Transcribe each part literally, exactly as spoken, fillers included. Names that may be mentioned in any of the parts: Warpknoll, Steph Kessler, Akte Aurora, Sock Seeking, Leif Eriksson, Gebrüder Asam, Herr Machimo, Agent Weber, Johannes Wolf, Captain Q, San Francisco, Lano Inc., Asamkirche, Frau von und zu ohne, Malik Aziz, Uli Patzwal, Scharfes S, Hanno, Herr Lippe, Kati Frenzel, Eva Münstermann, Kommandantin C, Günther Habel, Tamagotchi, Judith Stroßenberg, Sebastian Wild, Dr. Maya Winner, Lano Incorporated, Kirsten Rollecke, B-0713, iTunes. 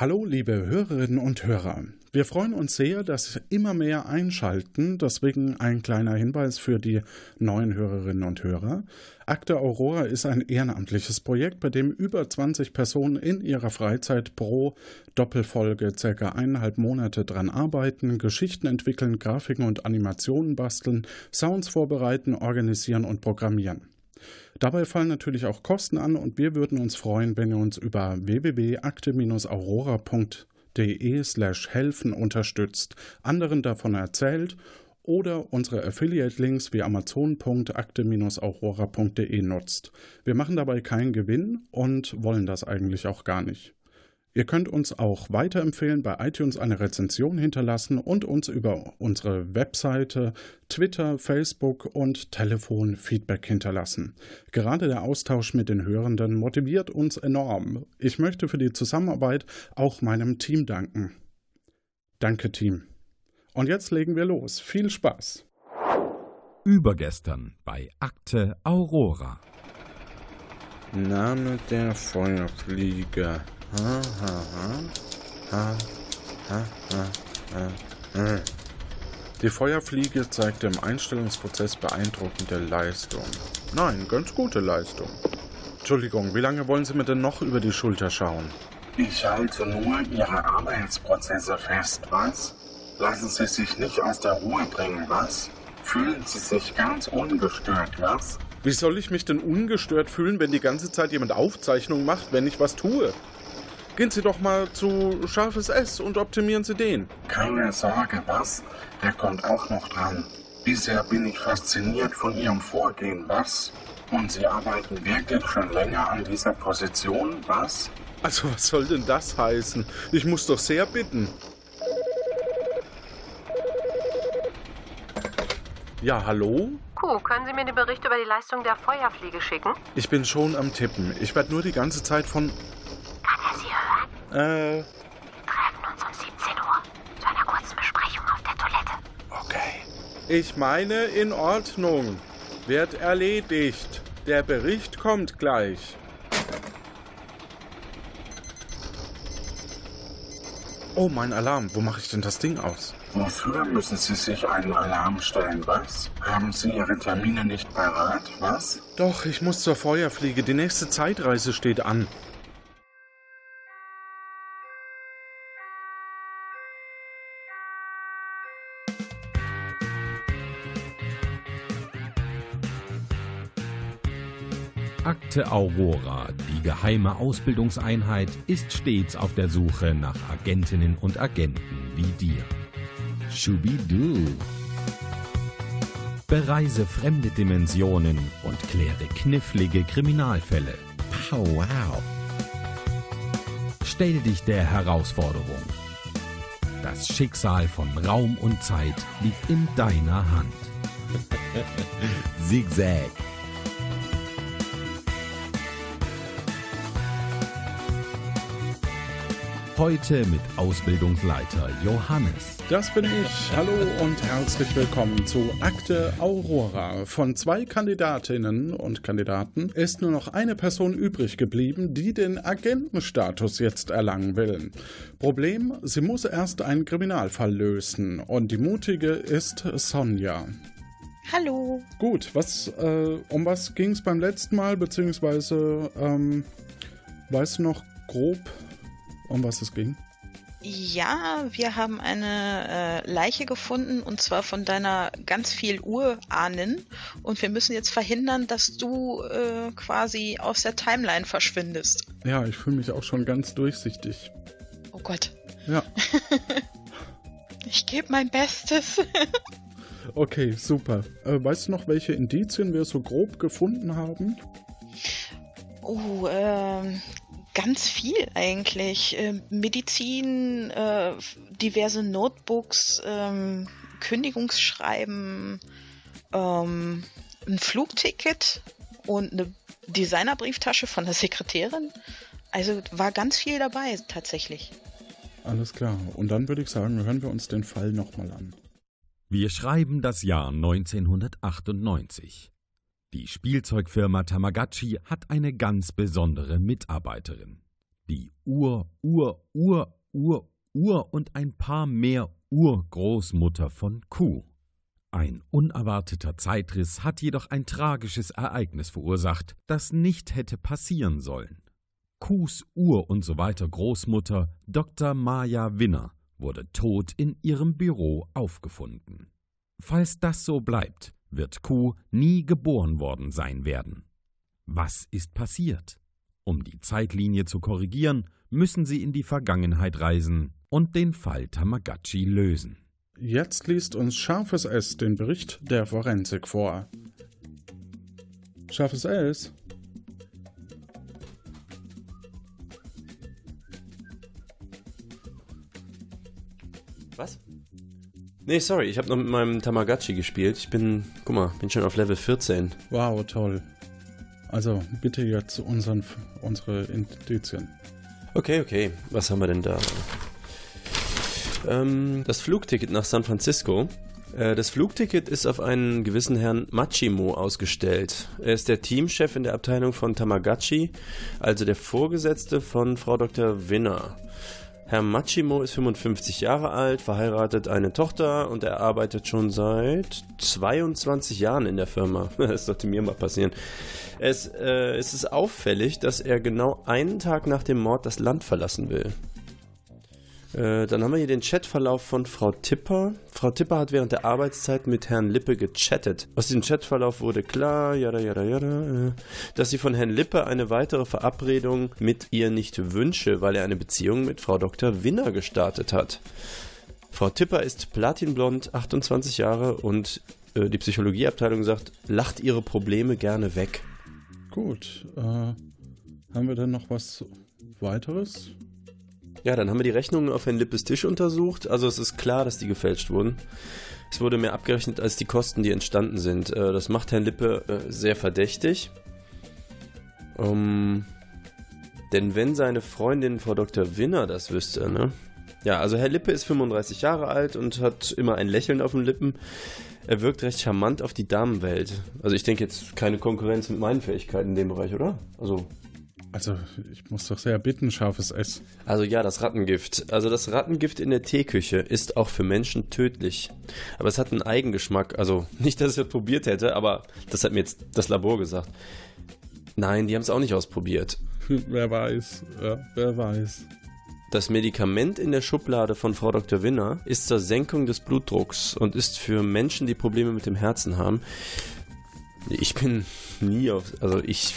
Hallo liebe Hörerinnen und Hörer, wir freuen uns sehr, dass immer mehr einschalten, deswegen ein kleiner Hinweis für die neuen Hörerinnen und Hörer. Akte Aurora ist ein ehrenamtliches Projekt, bei dem über zwanzig Personen in ihrer Freizeit pro Doppelfolge circa eineinhalb Monate dran arbeiten, Geschichten entwickeln, Grafiken und Animationen basteln, Sounds vorbereiten, organisieren und programmieren. Dabei fallen natürlich auch Kosten an und wir würden uns freuen, wenn ihr uns über w w w punkt akte aurora punkt de slash helfen unterstützt, anderen davon erzählt oder unsere Affiliate-Links wie amazon punkt akte aurora punkt de nutzt. Wir machen dabei keinen Gewinn und wollen das eigentlich auch gar nicht. Ihr könnt uns auch weiterempfehlen, bei iTunes eine Rezension hinterlassen und uns über unsere Webseite, Twitter, Facebook und Telefon Feedback hinterlassen. Gerade der Austausch mit den Hörenden motiviert uns enorm. Ich möchte für die Zusammenarbeit auch meinem Team danken. Danke, Team. Und jetzt legen wir los. Viel Spaß. Übergestern bei Akte Aurora. Name der Feuerfliege. Ha, ha, ha. Ha, ha, ha, ha. Die Feuerfliege zeigte im Einstellungsprozess beeindruckende Leistung. Nein, ganz gute Leistung. Entschuldigung, wie lange wollen Sie mir denn noch über die Schulter schauen? Ich halte nur Ihre Arbeitsprozesse fest, was? Lassen Sie sich nicht aus der Ruhe bringen, was? Fühlen Sie sich ganz ungestört, was? Wie soll ich mich denn ungestört fühlen, wenn die ganze Zeit jemand Aufzeichnungen macht, wenn ich was tue? Gehen Sie doch mal zu Scharfes S und optimieren Sie den. Keine Sorge, was? Der kommt auch noch dran. Bisher bin ich fasziniert von Ihrem Vorgehen, was? Und Sie arbeiten wirklich schon länger an dieser Position, was? Also was soll denn das heißen? Ich muss doch sehr bitten. Ja, hallo? Q, können Sie mir den Bericht über die Leistung der Feuerfliege schicken? Ich bin schon am Tippen. Ich werde nur die ganze Zeit von... Äh. Wir treffen uns um siebzehn Uhr zu einer kurzen Besprechung auf der Toilette. Okay. Ich meine, in Ordnung. Wird erledigt. Der Bericht kommt gleich. Oh, mein Alarm. Wo mache ich denn das Ding aus? Wofür müssen Sie sich einen Alarm stellen, was? Haben Sie Ihre Termine nicht parat, was? Doch, ich muss zur Feuerfliege. Die nächste Zeitreise steht an. Akte Aurora, die geheime Ausbildungseinheit, ist stets auf der Suche nach Agentinnen und Agenten wie dir. Schubidu. Bereise fremde Dimensionen und kläre knifflige Kriminalfälle. Pow wow. Stell dich der Herausforderung. Das Schicksal von Raum und Zeit liegt in deiner Hand. Zigzag. Heute mit Ausbildungsleiter Johannes. Das bin ich. Hallo und herzlich willkommen zu Akte Aurora. Von zwei Kandidatinnen und Kandidaten ist nur noch eine Person übrig geblieben, die den Agentenstatus jetzt erlangen will. Problem, sie muss erst einen Kriminalfall lösen und die mutige ist Sonja. Hallo. Gut, was, äh, um was ging es beim letzten Mal, beziehungsweise, ähm, weißt du noch grob, um was es ging? Ja, wir haben eine äh, Leiche gefunden, und zwar von deiner ganz viel Urahnen. Und wir müssen jetzt verhindern, dass du äh, quasi aus der Timeline verschwindest. Ja, ich fühle mich auch schon ganz durchsichtig. Oh Gott. Ja. Ich gebe mein Bestes. Okay, super. Äh, weißt du noch, welche Indizien wir so grob gefunden haben? Oh, ähm... ganz viel eigentlich. Äh, Medizin, äh, diverse Notebooks, ähm, Kündigungsschreiben, ähm, ein Flugticket und eine Designerbrieftasche von der Sekretärin. Also war ganz viel dabei tatsächlich. Alles klar. Und dann würde ich sagen, hören wir uns den Fall nochmal an. Wir schreiben das Jahr neunzehnhundertachtundneunzig. Die Spielzeugfirma Tamagotchi hat eine ganz besondere Mitarbeiterin. die Ur, Ur, Ur, Ur, Ur und ein paar mehr Urgroßmutter von Q. Ein unerwarteter Zeitriss hat jedoch ein tragisches Ereignis verursacht, das nicht hätte passieren sollen. Qs Ur- und so weiter Großmutter, Doktor Maya Winner, wurde tot in ihrem Büro aufgefunden. Falls das so bleibt, wird Q nie geboren worden sein werden. Was ist passiert? Um die Zeitlinie zu korrigieren, müssen sie in die Vergangenheit reisen und den Fall Tamagotchi lösen. Jetzt liest uns Scharfes S den Bericht der Forensik vor. Scharfes S? Was? Nee, sorry, ich habe noch mit meinem Tamagotchi gespielt. Ich bin, guck mal, bin schon auf Level vierzehn. Wow, toll. Also bitte jetzt unseren, unsere Indizien. Okay, okay. Was haben wir denn da? Ähm, das Flugticket nach San Francisco. Äh, das Flugticket ist auf einen gewissen Herrn Machimo ausgestellt. Er ist der Teamchef in der Abteilung von Tamagotchi, also der Vorgesetzte von Frau Doktor Winner. Herr Machimo ist fünfundfünfzig Jahre alt, verheiratet, eine Tochter, und er arbeitet schon seit zweiundzwanzig Jahren in der Firma. Das sollte mir mal passieren. Es, äh, es ist auffällig, dass er genau einen Tag nach dem Mord das Land verlassen will. Äh, dann haben wir hier den Chatverlauf von Frau Tipper. Frau Tipper hat während der Arbeitszeit mit Herrn Lippe gechattet. Aus dem Chatverlauf wurde klar, jada, jada, jada, dass sie von Herrn Lippe eine weitere Verabredung mit ihr nicht wünsche, weil er eine Beziehung mit Frau Doktor Winner gestartet hat. Frau Tipper ist platinblond, achtundzwanzig Jahre, und äh, die Psychologieabteilung sagt, lacht ihre Probleme gerne weg. Gut, äh, haben wir dann noch was weiteres? Ja, dann haben wir die Rechnungen auf Herrn Lippes Tisch untersucht. Also es ist klar, dass die gefälscht wurden. Es wurde mehr abgerechnet als die Kosten, die entstanden sind. Das macht Herrn Lippe sehr verdächtig. Um, denn wenn seine Freundin Frau Doktor Winner das wüsste, ne? Ja, also Herr Lippe ist fünfunddreißig Jahre alt und hat immer ein Lächeln auf den Lippen. Er wirkt recht charmant auf die Damenwelt. Also ich denke jetzt keine Konkurrenz mit meinen Fähigkeiten in dem Bereich, oder? Also... Also, ich muss doch sehr bitten, Scharfes S. Also ja, das Rattengift. Also das Rattengift in der Teeküche ist auch für Menschen tödlich. Aber es hat einen Eigengeschmack. Also nicht, dass ich das probiert hätte, aber das hat mir jetzt das Labor gesagt. Nein, die haben es auch nicht ausprobiert. Wer weiß, ja, wer weiß. Das Medikament in der Schublade von Frau Doktor Winner ist zur Senkung des Blutdrucks und ist für Menschen, die Probleme mit dem Herzen haben. Ich bin nie auf... Also ich...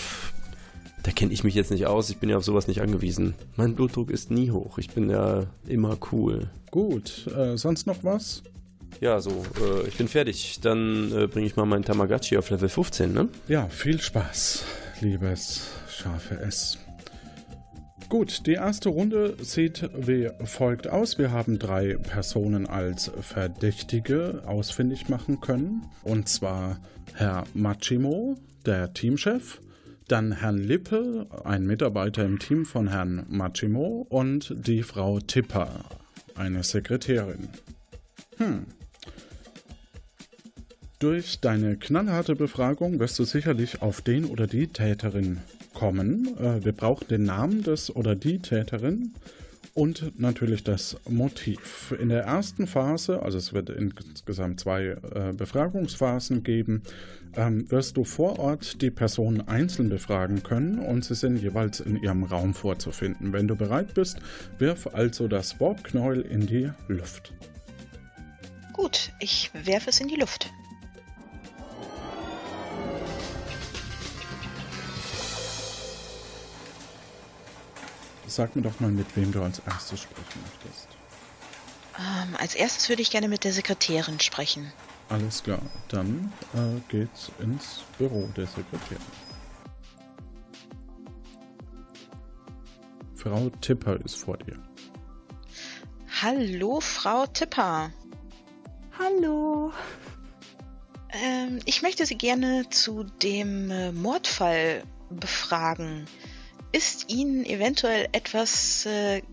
Da kenne ich mich jetzt nicht aus, ich bin ja auf sowas nicht angewiesen. Mein Blutdruck ist nie hoch, ich bin ja immer cool. Gut, äh, sonst noch was? Ja, so, äh, ich bin fertig. Dann äh, bringe ich mal meinen Tamagotchi auf Level fünfzehn, ne? Ja, viel Spaß, liebes Scharfe S. Gut, die erste Runde sieht wie folgt aus. Wir haben drei Personen als Verdächtige ausfindig machen können. Und zwar Herr Machimo, der Teamchef. Dann Herrn Lippe, ein Mitarbeiter im Team von Herrn Machimo, und die Frau Tipper, eine Sekretärin. Hm. Durch deine knallharte Befragung wirst du sicherlich auf den oder die Täterin kommen. Äh, wir brauchen den Namen des oder die Täterin und natürlich das Motiv. In der ersten Phase, also es wird insgesamt zwei äh, Befragungsphasen geben, ähm, wirst du vor Ort die Personen einzeln befragen können und sie sind jeweils in ihrem Raum vorzufinden. Wenn du bereit bist, wirf also das Wortknäuel in die Luft. Gut, ich werfe es in die Luft. Sag mir doch mal, mit wem du als erstes sprechen möchtest. Ähm, als erstes würde ich gerne mit der Sekretärin sprechen. Alles klar, dann äh, geht's ins Büro der Sekretärin. Frau Tipper ist vor dir. Hallo, Frau Tipper. Hallo. Ähm, ich möchte Sie gerne zu dem äh, Mordfall befragen. Ist Ihnen eventuell etwas äh,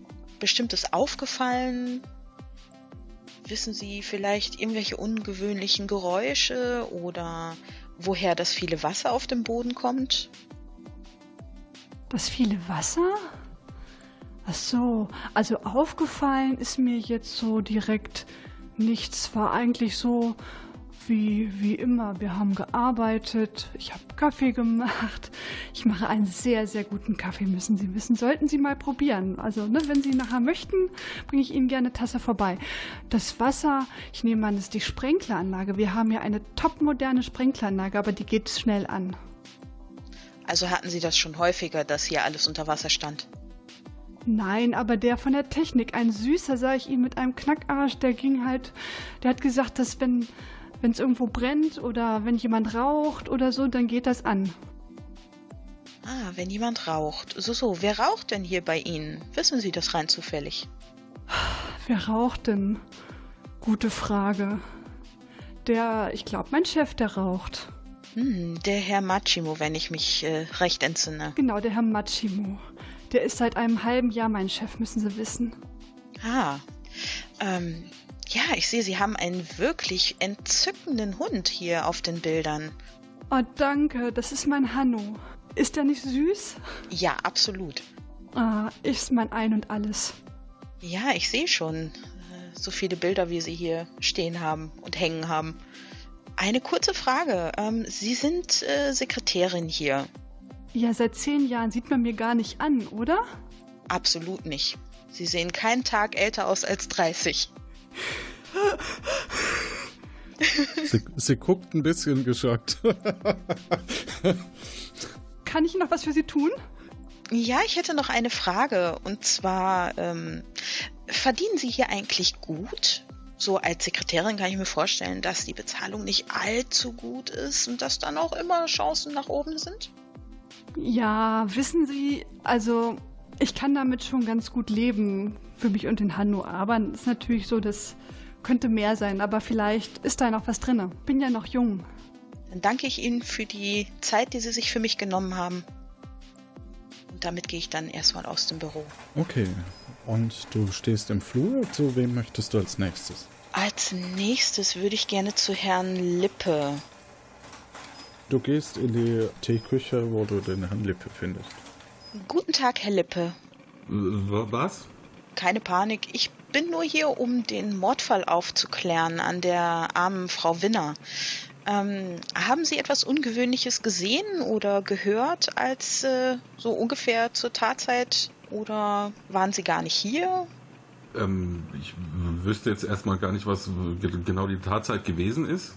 Bestimmtes aufgefallen? Wissen Sie vielleicht irgendwelche ungewöhnlichen Geräusche oder woher das viele Wasser auf dem Boden kommt? Das viele Wasser? Ach so, also aufgefallen ist mir jetzt so direkt nichts. War eigentlich so wie, wie immer. Wir haben gearbeitet, ich habe Kaffee gemacht. Ich mache einen sehr, sehr guten Kaffee, müssen Sie wissen. Sollten Sie mal probieren. Also, ne, wenn Sie nachher möchten, bringe ich Ihnen gerne eine Tasse vorbei. Das Wasser, ich nehme an, das ist die Sprenkleranlage. Wir haben ja eine topmoderne Sprenkleranlage, aber die geht schnell an. Also hatten Sie das schon häufiger, dass hier alles unter Wasser stand? Nein, aber der von der Technik, ein Süßer, sah ich ihn mit einem Knackarsch, der ging halt, der hat gesagt, dass wenn wenn es irgendwo brennt oder wenn jemand raucht oder so, dann geht das an. Ah, wenn jemand raucht. So, so, wer raucht denn hier bei Ihnen? Wissen Sie das rein zufällig? Wer raucht denn? Gute Frage. Der, ich glaube, mein Chef, der raucht. Hm, der Herr Machimo, wenn ich mich äh, recht entsinne. Genau, der Herr Machimo. Der ist seit einem halben Jahr mein Chef, müssen Sie wissen. Ah, ähm, ja, ich sehe, Sie haben einen wirklich entzückenden Hund hier auf den Bildern. Oh, danke, das ist mein Hanno. Ist der nicht süß? Ja, absolut. Ah, ist mein Ein und Alles. Ja, ich sehe schon, so viele Bilder, wie Sie hier stehen haben und hängen haben. Eine kurze Frage. Ähm, Sie sind äh, Sekretärin hier. Ja, seit zehn Jahren sieht man mir gar nicht an, oder? Absolut nicht. Sie sehen keinen Tag älter aus als dreißig. Sie, sie guckt ein bisschen geschockt. Kann ich noch was für Sie tun? Ja, ich hätte noch eine Frage. Und zwar, ähm, verdienen Sie hier eigentlich gut? So als Sekretärin kann ich mir vorstellen, dass die Bezahlung nicht allzu gut ist und dass dann auch immer Chancen nach oben sind? Ja, wissen Sie, also ich kann damit schon ganz gut leben, für mich und den Hanno, aber es ist natürlich so, das könnte mehr sein, aber vielleicht ist da noch was drin. Bin ja noch jung. Dann danke ich Ihnen für die Zeit, die Sie sich für mich genommen haben. Und damit gehe ich dann erstmal aus dem Büro. Okay, und du stehst im Flur, zu wem möchtest du als nächstes? Als nächstes würde ich gerne zu Herrn Lippe. Du gehst in die Teeküche, wo du den Herrn Lippe findest. Guten Tag, Herr Lippe. Was? Keine Panik. Ich bin nur hier, um den Mordfall aufzuklären an der armen Frau Winner. Ähm, haben Sie etwas Ungewöhnliches gesehen oder gehört, als äh, so ungefähr zur Tatzeit? Oder waren Sie gar nicht hier? Ähm, ich wüsste jetzt erstmal gar nicht, was genau die Tatzeit gewesen ist.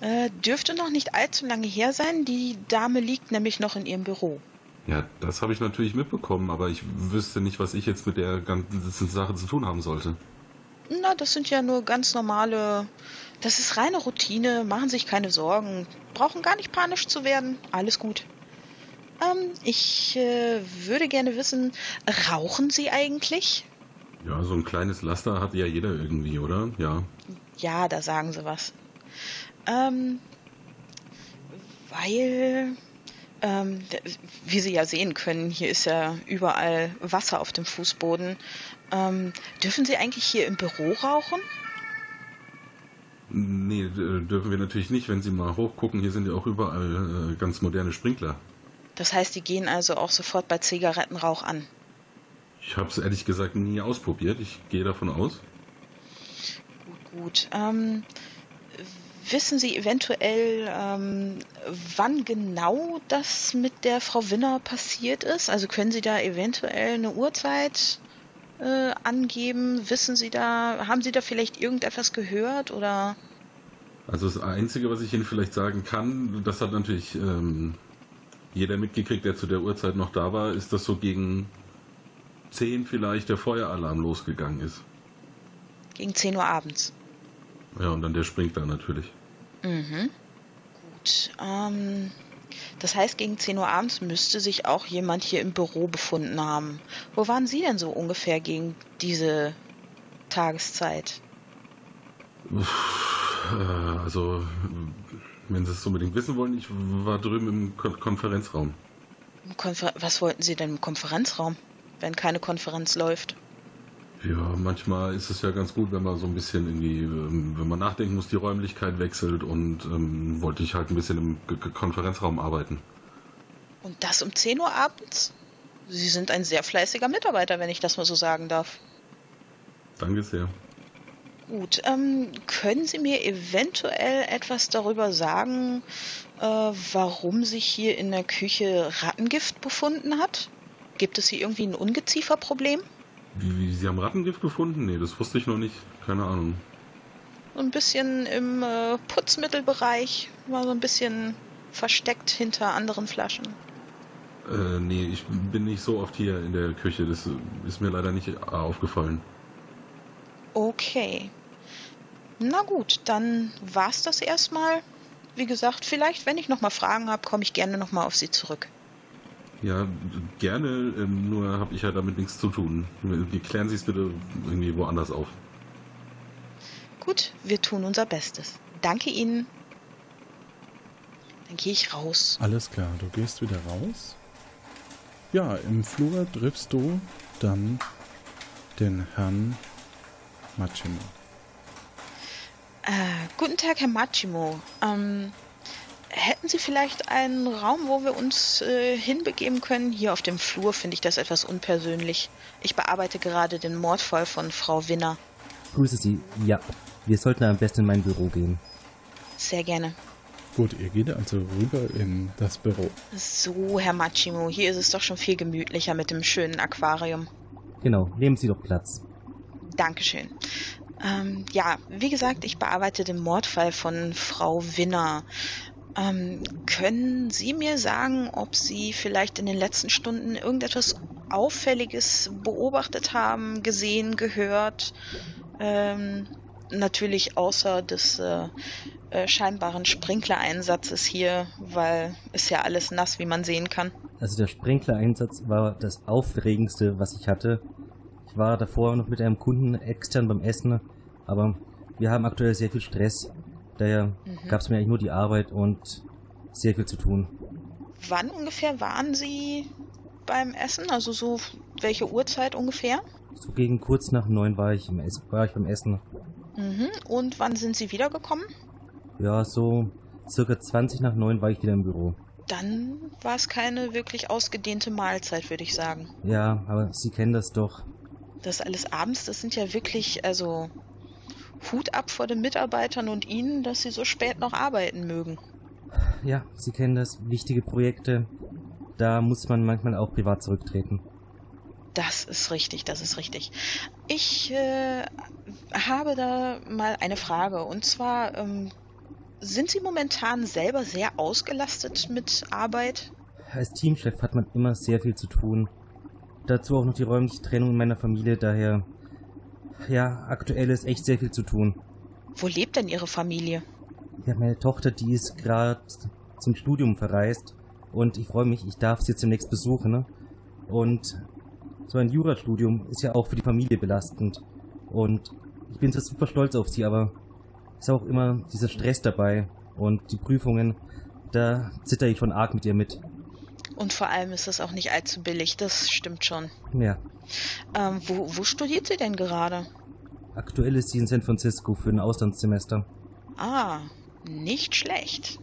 Äh, dürfte noch nicht allzu lange her sein. Die Dame liegt nämlich noch in ihrem Büro. Ja, das habe ich natürlich mitbekommen, aber ich wüsste nicht, was ich jetzt mit der ganzen Sache zu tun haben sollte. Na, das sind ja nur ganz normale... Das ist reine Routine, machen sich keine Sorgen. Brauchen gar nicht panisch zu werden, alles gut. Ähm, ich äh, würde gerne wissen, rauchen Sie eigentlich? Ja, so ein kleines Laster hat ja jeder irgendwie, oder? Ja. Ja, da sagen Sie was. Ähm, weil, ähm, wie Sie ja sehen können, hier ist ja überall Wasser auf dem Fußboden. Ähm, dürfen Sie eigentlich hier im Büro rauchen? Nee, dürfen wir natürlich nicht. Wenn Sie mal hochgucken, hier sind ja auch überall äh, ganz moderne Sprinkler. Das heißt, die gehen also auch sofort bei Zigarettenrauch an? Ich habe es ehrlich gesagt nie ausprobiert. Ich gehe davon aus. Gut, gut. Ähm... Wissen Sie eventuell, ähm, wann genau das mit der Frau Winner passiert ist? Also können Sie da eventuell eine Uhrzeit äh, angeben? Wissen Sie da, haben Sie da vielleicht irgendetwas gehört oder? Also das Einzige, was ich Ihnen vielleicht sagen kann, das hat natürlich ähm, jeder mitgekriegt, der zu der Uhrzeit noch da war, ist, dass so gegen zehn vielleicht der Feueralarm losgegangen ist. Gegen zehn Uhr abends? Ja, und dann der springt da natürlich. Mhm. Gut. Ähm, das heißt, gegen zehn Uhr abends müsste sich auch jemand hier im Büro befunden haben. Wo waren Sie denn so ungefähr gegen diese Tageszeit? Uff, äh, also, wenn Sie es unbedingt wissen wollen, ich war drüben im Kon Konferenzraum. Konfer Was wollten Sie denn im Konferenzraum, wenn keine Konferenz läuft? Ja, manchmal ist es ja ganz gut, wenn man so ein bisschen irgendwie, wenn man nachdenken muss, die Räumlichkeit wechselt und ähm, wollte ich halt ein bisschen im Konferenzraum arbeiten. Und das um zehn Uhr abends? Sie sind ein sehr fleißiger Mitarbeiter, wenn ich das mal so sagen darf. Danke sehr. Gut, ähm, können Sie mir eventuell etwas darüber sagen, äh, warum sich hier in der Küche Rattengift befunden hat? Gibt es hier irgendwie ein Ungezieferproblem? Wie, wie, Sie haben Rattengift gefunden? Nee, das wusste ich noch nicht. Keine Ahnung. So ein bisschen im äh, Putzmittelbereich, war so ein bisschen versteckt hinter anderen Flaschen. Äh, nee, ich bin nicht so oft hier in der Küche. Das ist mir leider nicht aufgefallen. Okay. Na gut, dann war's das erstmal. Wie gesagt, vielleicht, wenn ich nochmal Fragen habe, komme ich gerne nochmal auf Sie zurück. Ja, gerne, nur habe ich ja damit nichts zu tun. Klären Sie es bitte irgendwie woanders auf. Gut, wir tun unser Bestes. Danke Ihnen. Dann gehe ich raus. Alles klar, du gehst wieder raus. Ja, im Flur triffst du dann den Herrn Machimo. Äh, guten Tag, Herr Machimo. Ähm, hätten Sie vielleicht einen Raum, wo wir uns äh, hinbegeben können? Hier auf dem Flur finde ich das etwas unpersönlich. Ich bearbeite gerade den Mordfall von Frau Winner. Grüße Sie. Ja, wir sollten am besten in mein Büro gehen. Sehr gerne. Gut, ihr geht also rüber in das Büro. So, Herr Machimo, hier ist es doch schon viel gemütlicher mit dem schönen Aquarium. Genau, nehmen Sie doch Platz. Dankeschön. Ähm, ja, wie gesagt, ich bearbeite den Mordfall von Frau Winner. Ähm, können Sie mir sagen, ob Sie vielleicht in den letzten Stunden irgendetwas Auffälliges beobachtet haben, gesehen, gehört? Ähm, natürlich außer des... Äh, Äh, scheinbaren Sprinklereinsatzes hier, weil ist ja alles nass, wie man sehen kann. Also der Sprinklereinsatz war das Aufregendste, was ich hatte. Ich war davor noch mit einem Kunden extern beim Essen, aber wir haben aktuell sehr viel Stress. Daher mhm. gab es mir eigentlich nur die Arbeit und sehr viel zu tun. Wann ungefähr waren Sie beim Essen? Also so welche Uhrzeit ungefähr? So gegen kurz nach neun war ich, im Ess- war ich beim Essen. Mhm. Und wann sind Sie wiedergekommen? Ja, so circa zwanzig nach neun war ich wieder im Büro. Dann war es keine wirklich ausgedehnte Mahlzeit, würde ich sagen. Ja, aber Sie kennen das doch. Das alles abends, das sind ja wirklich, also Hut ab vor den Mitarbeitern und Ihnen, dass Sie so spät noch arbeiten mögen. Ja, Sie kennen das, wichtige Projekte, da muss man manchmal auch privat zurücktreten. Das ist richtig, das ist richtig. Ich äh, habe da mal eine Frage und zwar... Ähm, Sind Sie momentan selber sehr ausgelastet mit Arbeit? Als Teamchef hat man immer sehr viel zu tun. Dazu auch noch die räumliche Trennung in meiner Familie, daher... Ja, aktuell ist echt sehr viel zu tun. Wo lebt denn Ihre Familie? Ja, meine Tochter, die ist gerade zum Studium verreist. Und ich freue mich, ich darf sie zunächst besuchen. Ne? Und so ein Jurastudium ist ja auch für die Familie belastend. Und ich bin zwar super stolz auf sie, aber... Ist auch immer dieser Stress dabei und die Prüfungen, da zittere ich schon arg mit ihr mit. Und vor allem ist das auch nicht allzu billig, das stimmt schon. Ja. Ähm, wo, wo studiert sie denn gerade? Aktuell ist sie in San Francisco für ein Auslandssemester. Ah, nicht schlecht.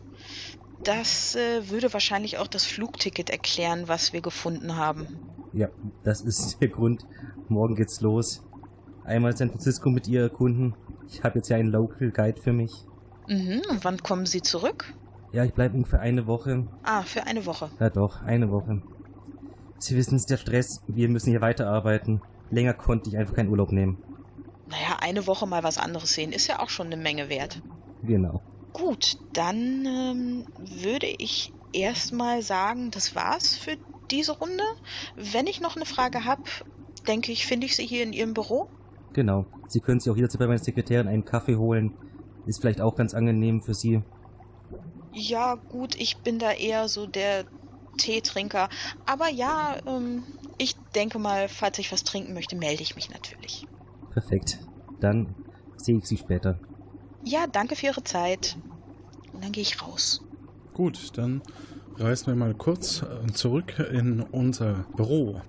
Das äh, würde wahrscheinlich auch das Flugticket erklären, was wir gefunden haben. Ja, das ist der Grund. Morgen geht's los. Einmal San Francisco mit ihr erkunden. Ich habe jetzt ja einen Local Guide für mich. Mhm, und wann kommen Sie zurück? Ja, ich bleibe ungefähr eine Woche. Ah, für eine Woche. Ja doch, eine Woche. Sie wissen, es ist der Stress, wir müssen hier weiterarbeiten. Länger konnte ich einfach keinen Urlaub nehmen. Naja, eine Woche mal was anderes sehen, ist ja auch schon eine Menge wert. Genau. Gut, dann ähm, würde ich erstmal sagen, das war's für diese Runde. Wenn ich noch eine Frage habe, denke ich, finde ich sie hier in Ihrem Büro. Genau. Sie können sich auch jederzeit bei meiner Sekretärin einen Kaffee holen. Ist vielleicht auch ganz angenehm für Sie. Ja, gut, ich bin da eher so der Teetrinker. Aber ja, ähm, ich denke mal, falls ich was trinken möchte, melde ich mich natürlich. Perfekt. Dann sehe ich Sie später. Ja, danke für Ihre Zeit. Und dann gehe ich raus. Gut, dann reisen wir mal kurz zurück in unser Büro.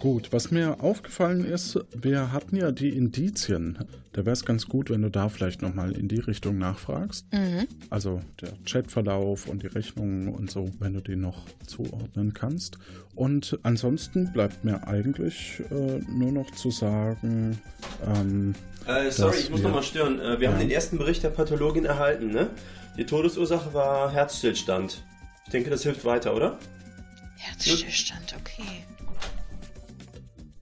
Gut, was mir aufgefallen ist, wir hatten ja die Indizien. Da wäre es ganz gut, wenn du da vielleicht nochmal in die Richtung nachfragst. Mhm. Also der Chatverlauf und die Rechnungen und so, wenn du die noch zuordnen kannst. Und ansonsten bleibt mir eigentlich äh, nur noch zu sagen... Ähm, äh, sorry, ich muss nochmal stören. Wir ja. haben den ersten Bericht der Pathologin erhalten, ne? Die Todesursache war Herzstillstand. Ich denke, das hilft weiter, oder? Herzstillstand, okay.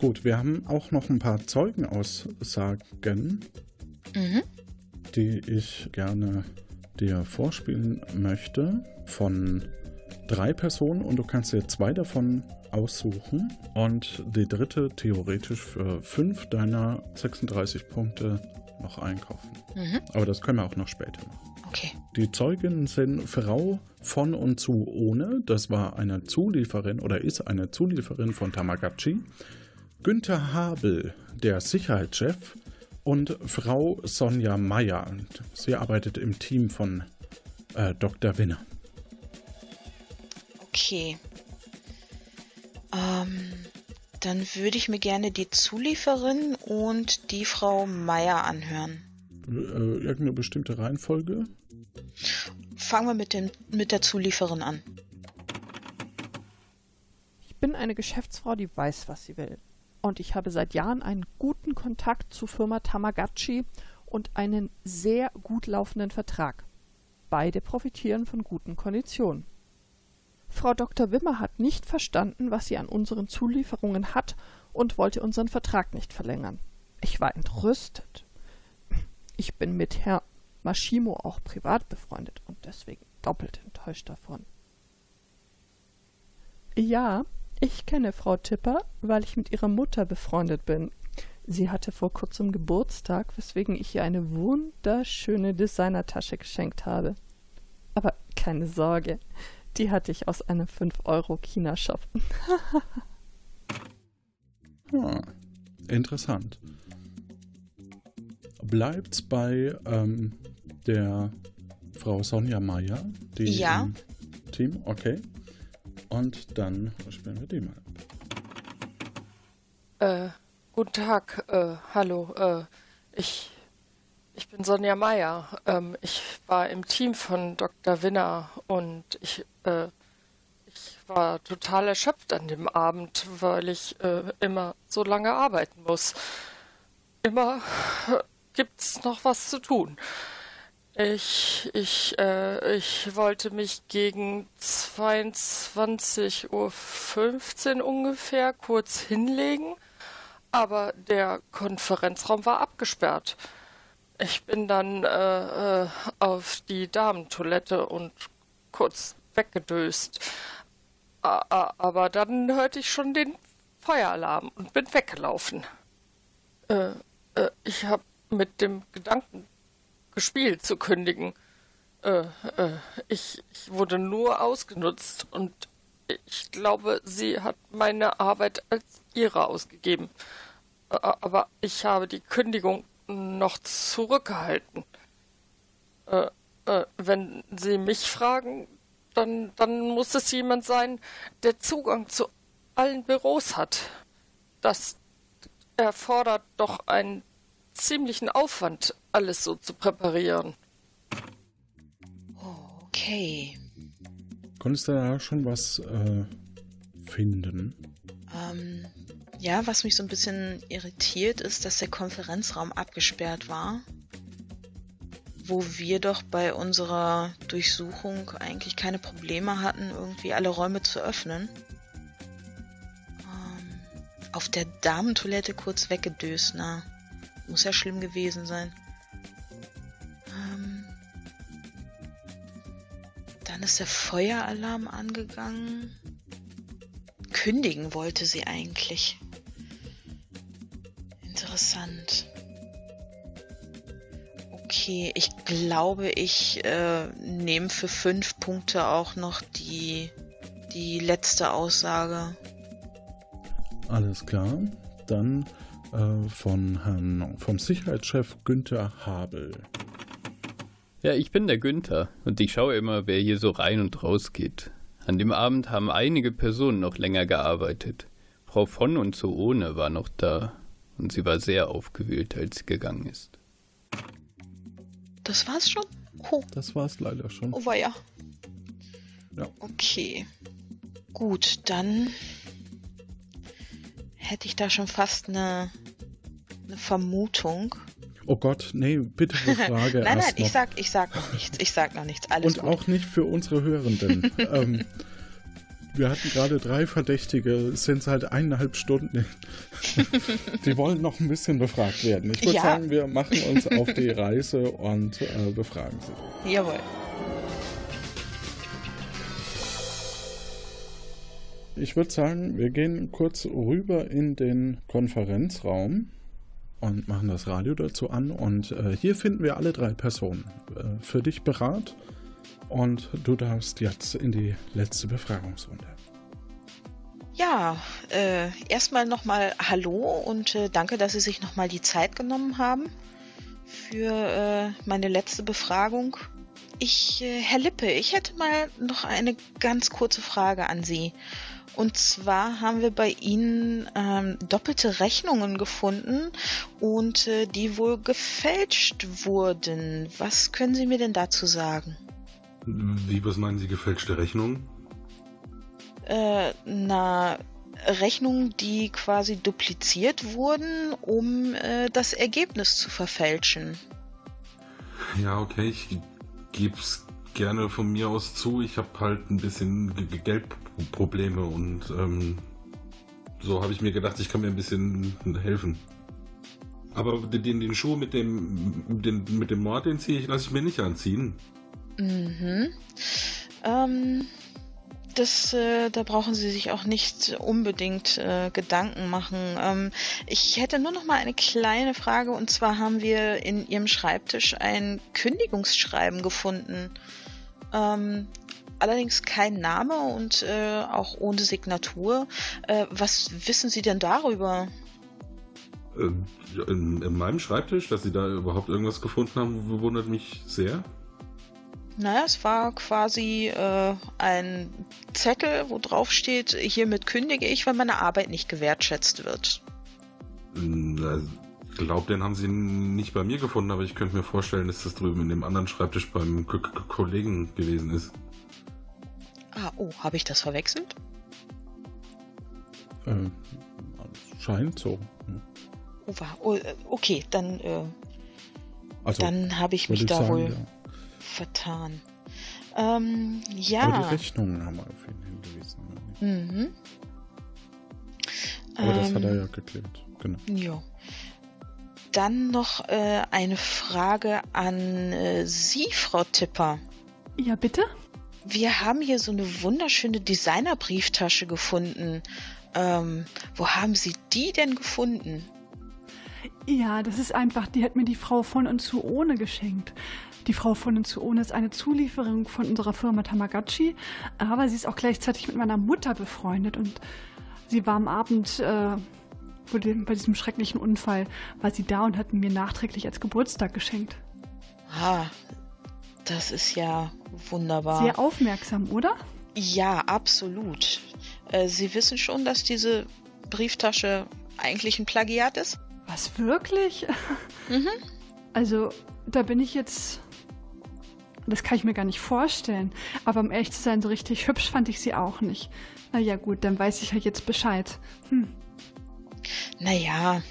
Gut, wir haben auch noch ein paar Zeugenaussagen, mhm. die ich gerne dir vorspielen möchte, von drei Personen, und du kannst dir zwei davon aussuchen und die dritte theoretisch für fünf deiner sechsunddreißig Punkte noch einkaufen. Mhm. Aber das können wir auch noch später machen. Okay. Die Zeugen sind Frau von und zu ohne, das war eine Zulieferin oder ist eine Zulieferin von Tamagotchi, Günther Habel, der Sicherheitschef, und Frau Sonja Meier. Sie arbeitet im Team von äh, Doktor Winner. Okay. Ähm, dann würde ich mir gerne die Zulieferin und die Frau Meier anhören. Äh, irgendeine bestimmte Reihenfolge? Fangen wir mit, den, mit der Zulieferin an. Ich bin eine Geschäftsfrau, die weiß, was sie will. Und ich habe seit Jahren einen guten Kontakt zur Firma Tamagotchi und einen sehr gut laufenden Vertrag. Beide profitieren von guten Konditionen. Frau Doktor Wimmer hat nicht verstanden, was sie an unseren Zulieferungen hat und wollte unseren Vertrag nicht verlängern. Ich war entrüstet. Ich bin mit Herr Machimo auch privat befreundet und deswegen doppelt enttäuscht davon. Ja... Ich kenne Frau Tipper, weil ich mit ihrer Mutter befreundet bin. Sie hatte vor kurzem Geburtstag, weswegen ich ihr eine wunderschöne Designertasche geschenkt habe. Aber keine Sorge, die hatte ich aus einem fünf Euro China-Shop. Hm, interessant. Bleibt's bei ähm, der Frau Sonja Meier? Die ja. Im Team, okay. Und dann spielen wir die mal ab. Äh, guten Tag, äh, hallo, äh, ich, ich bin Sonja Meier. Ähm, ich war im Team von Doktor Winner und ich, äh, ich war total erschöpft an dem Abend, weil ich äh, immer so lange arbeiten muss. Immer gibt's noch was zu tun. Ich, ich, äh, ich wollte mich gegen zweiundzwanzig Uhr fünfzehn ungefähr kurz hinlegen, aber der Konferenzraum war abgesperrt. Ich bin dann äh, auf die Damentoilette und kurz weggedöst. Aber dann hörte ich schon den Feueralarm und bin weggelaufen. Äh, äh, ich habe mit dem Gedanken gespielt zu kündigen. Äh, äh, ich, ich wurde nur ausgenutzt und ich glaube, sie hat meine Arbeit als ihre ausgegeben. Äh, aber ich habe die Kündigung noch zurückgehalten. Äh, äh, wenn Sie mich fragen, dann, dann muss es jemand sein, der Zugang zu allen Büros hat. Das erfordert doch einen ziemlichen Aufwand, alles so zu präparieren. Okay. Konntest du da schon was äh, finden? Ähm, ja, was mich so ein bisschen irritiert ist, dass der Konferenzraum abgesperrt war, wo wir doch bei unserer Durchsuchung eigentlich keine Probleme hatten, irgendwie alle Räume zu öffnen. Ähm, auf der Damentoilette kurz weggedöst, na. Muss ja schlimm gewesen sein. Ähm, dann ist der Feueralarm angegangen. Kündigen wollte sie eigentlich. Interessant. Okay, ich glaube, ich äh, nehme für fünf Punkte auch noch die, die letzte Aussage. Alles klar. Dann... Von Hanno, vom Sicherheitschef Günther Habel. Ja, ich bin der Günther und ich schaue immer, wer hier so rein und raus geht. An dem Abend haben einige Personen noch länger gearbeitet Frau von und zu ohne war noch da und sie war sehr aufgewühlt, als sie gegangen ist. Das war's schon? Oh. Das war's leider schon. Oh, war ja. Ja. Okay. Gut, dann hätte ich da schon fast eine, eine Vermutung. Oh Gott, nee, bitte die Frage. Nein, nein, ich sag, ich sag noch nichts. Ich sag noch nichts. Alles gut. Und auch nicht für unsere Hörenden. ähm, wir hatten gerade drei Verdächtige, es sind halt eineinhalb Stunden. Die wollen noch ein bisschen befragt werden. Ich würde ja. sagen, wir machen uns auf die Reise und äh, befragen sie. Jawohl. Ich würde sagen, wir gehen kurz rüber in den Konferenzraum und machen das Radio dazu an. Und äh, hier finden wir alle drei Personen äh, für dich parat. Und du darfst jetzt in die letzte Befragungsrunde. Ja, äh, erstmal nochmal Hallo und äh, danke, dass Sie sich nochmal die Zeit genommen haben für äh, meine letzte Befragung. Ich, äh, Herr Lippe, ich hätte mal noch eine ganz kurze Frage an Sie. Und zwar haben wir bei Ihnen ähm, doppelte Rechnungen gefunden und äh, die wohl gefälscht wurden. Was können Sie mir denn dazu sagen? Wie, was meinen Sie, gefälschte Rechnungen? Äh, na, Rechnungen, die quasi dupliziert wurden, um äh, das Ergebnis zu verfälschen. Ja, okay, ich gebe es gerne von mir aus zu. Ich habe halt ein bisschen Geldprobleme und ähm, so habe ich mir gedacht, ich kann mir ein bisschen helfen. Aber den, den Schuh mit dem, den, mit dem Mord, den ziehe ich, lasse ich mir nicht anziehen. Mhm. Ähm, das, äh, da brauchen Sie sich auch nicht unbedingt äh, Gedanken machen. Ähm, ich hätte nur noch mal eine kleine Frage, und zwar haben wir in Ihrem Schreibtisch ein Kündigungsschreiben gefunden. Ähm, allerdings kein Name und äh, auch ohne Signatur. Äh, was wissen Sie denn darüber? Ähm, in, in meinem Schreibtisch, dass Sie da überhaupt irgendwas gefunden haben, wundert mich sehr. Naja, es war quasi äh, ein Zettel, wo drauf steht, hiermit kündige ich, weil meine Arbeit nicht gewertschätzt wird. Ich glaube, den haben sie nicht bei mir gefunden, aber ich könnte mir vorstellen, dass das drüben in dem anderen Schreibtisch beim K- K- Kollegen gewesen ist. Ah, oh, habe ich das verwechselt? Ähm, scheint so. Oh, war, oh, okay, dann, äh, also, dann habe ich mich da sagen, wohl... Ja. vertan. Ähm, ja. Aber die Rechnungen haben wir auf jeden Fall hingewiesen. Mhm. Aber ähm, das hat er ja geklärt. Genau. Jo. Dann noch äh, eine Frage an äh, Sie, Frau Tipper. Ja, bitte? Wir haben hier so eine wunderschöne Designerbrieftasche gefunden. Ähm, wo haben Sie die denn gefunden? Ja, das ist einfach, die hat mir die Frau von und zu ohne geschenkt. Die Frau von und zu ohne ist eine Zulieferung von unserer Firma Tamagotchi, aber sie ist auch gleichzeitig mit meiner Mutter befreundet und sie war am Abend äh, bei diesem schrecklichen Unfall, war sie da und hat mir nachträglich als Geburtstag geschenkt. Ah, das ist ja wunderbar. Sehr aufmerksam, oder? Ja, absolut. Äh, Sie wissen schon, dass diese Brieftasche eigentlich ein Plagiat ist? Was, wirklich? Mhm. Also, da bin ich jetzt... Das kann ich mir gar nicht vorstellen. Aber um ehrlich zu sein, so richtig hübsch fand ich sie auch nicht. Na ja, gut, dann weiß ich ja jetzt Bescheid. Hm. Naja.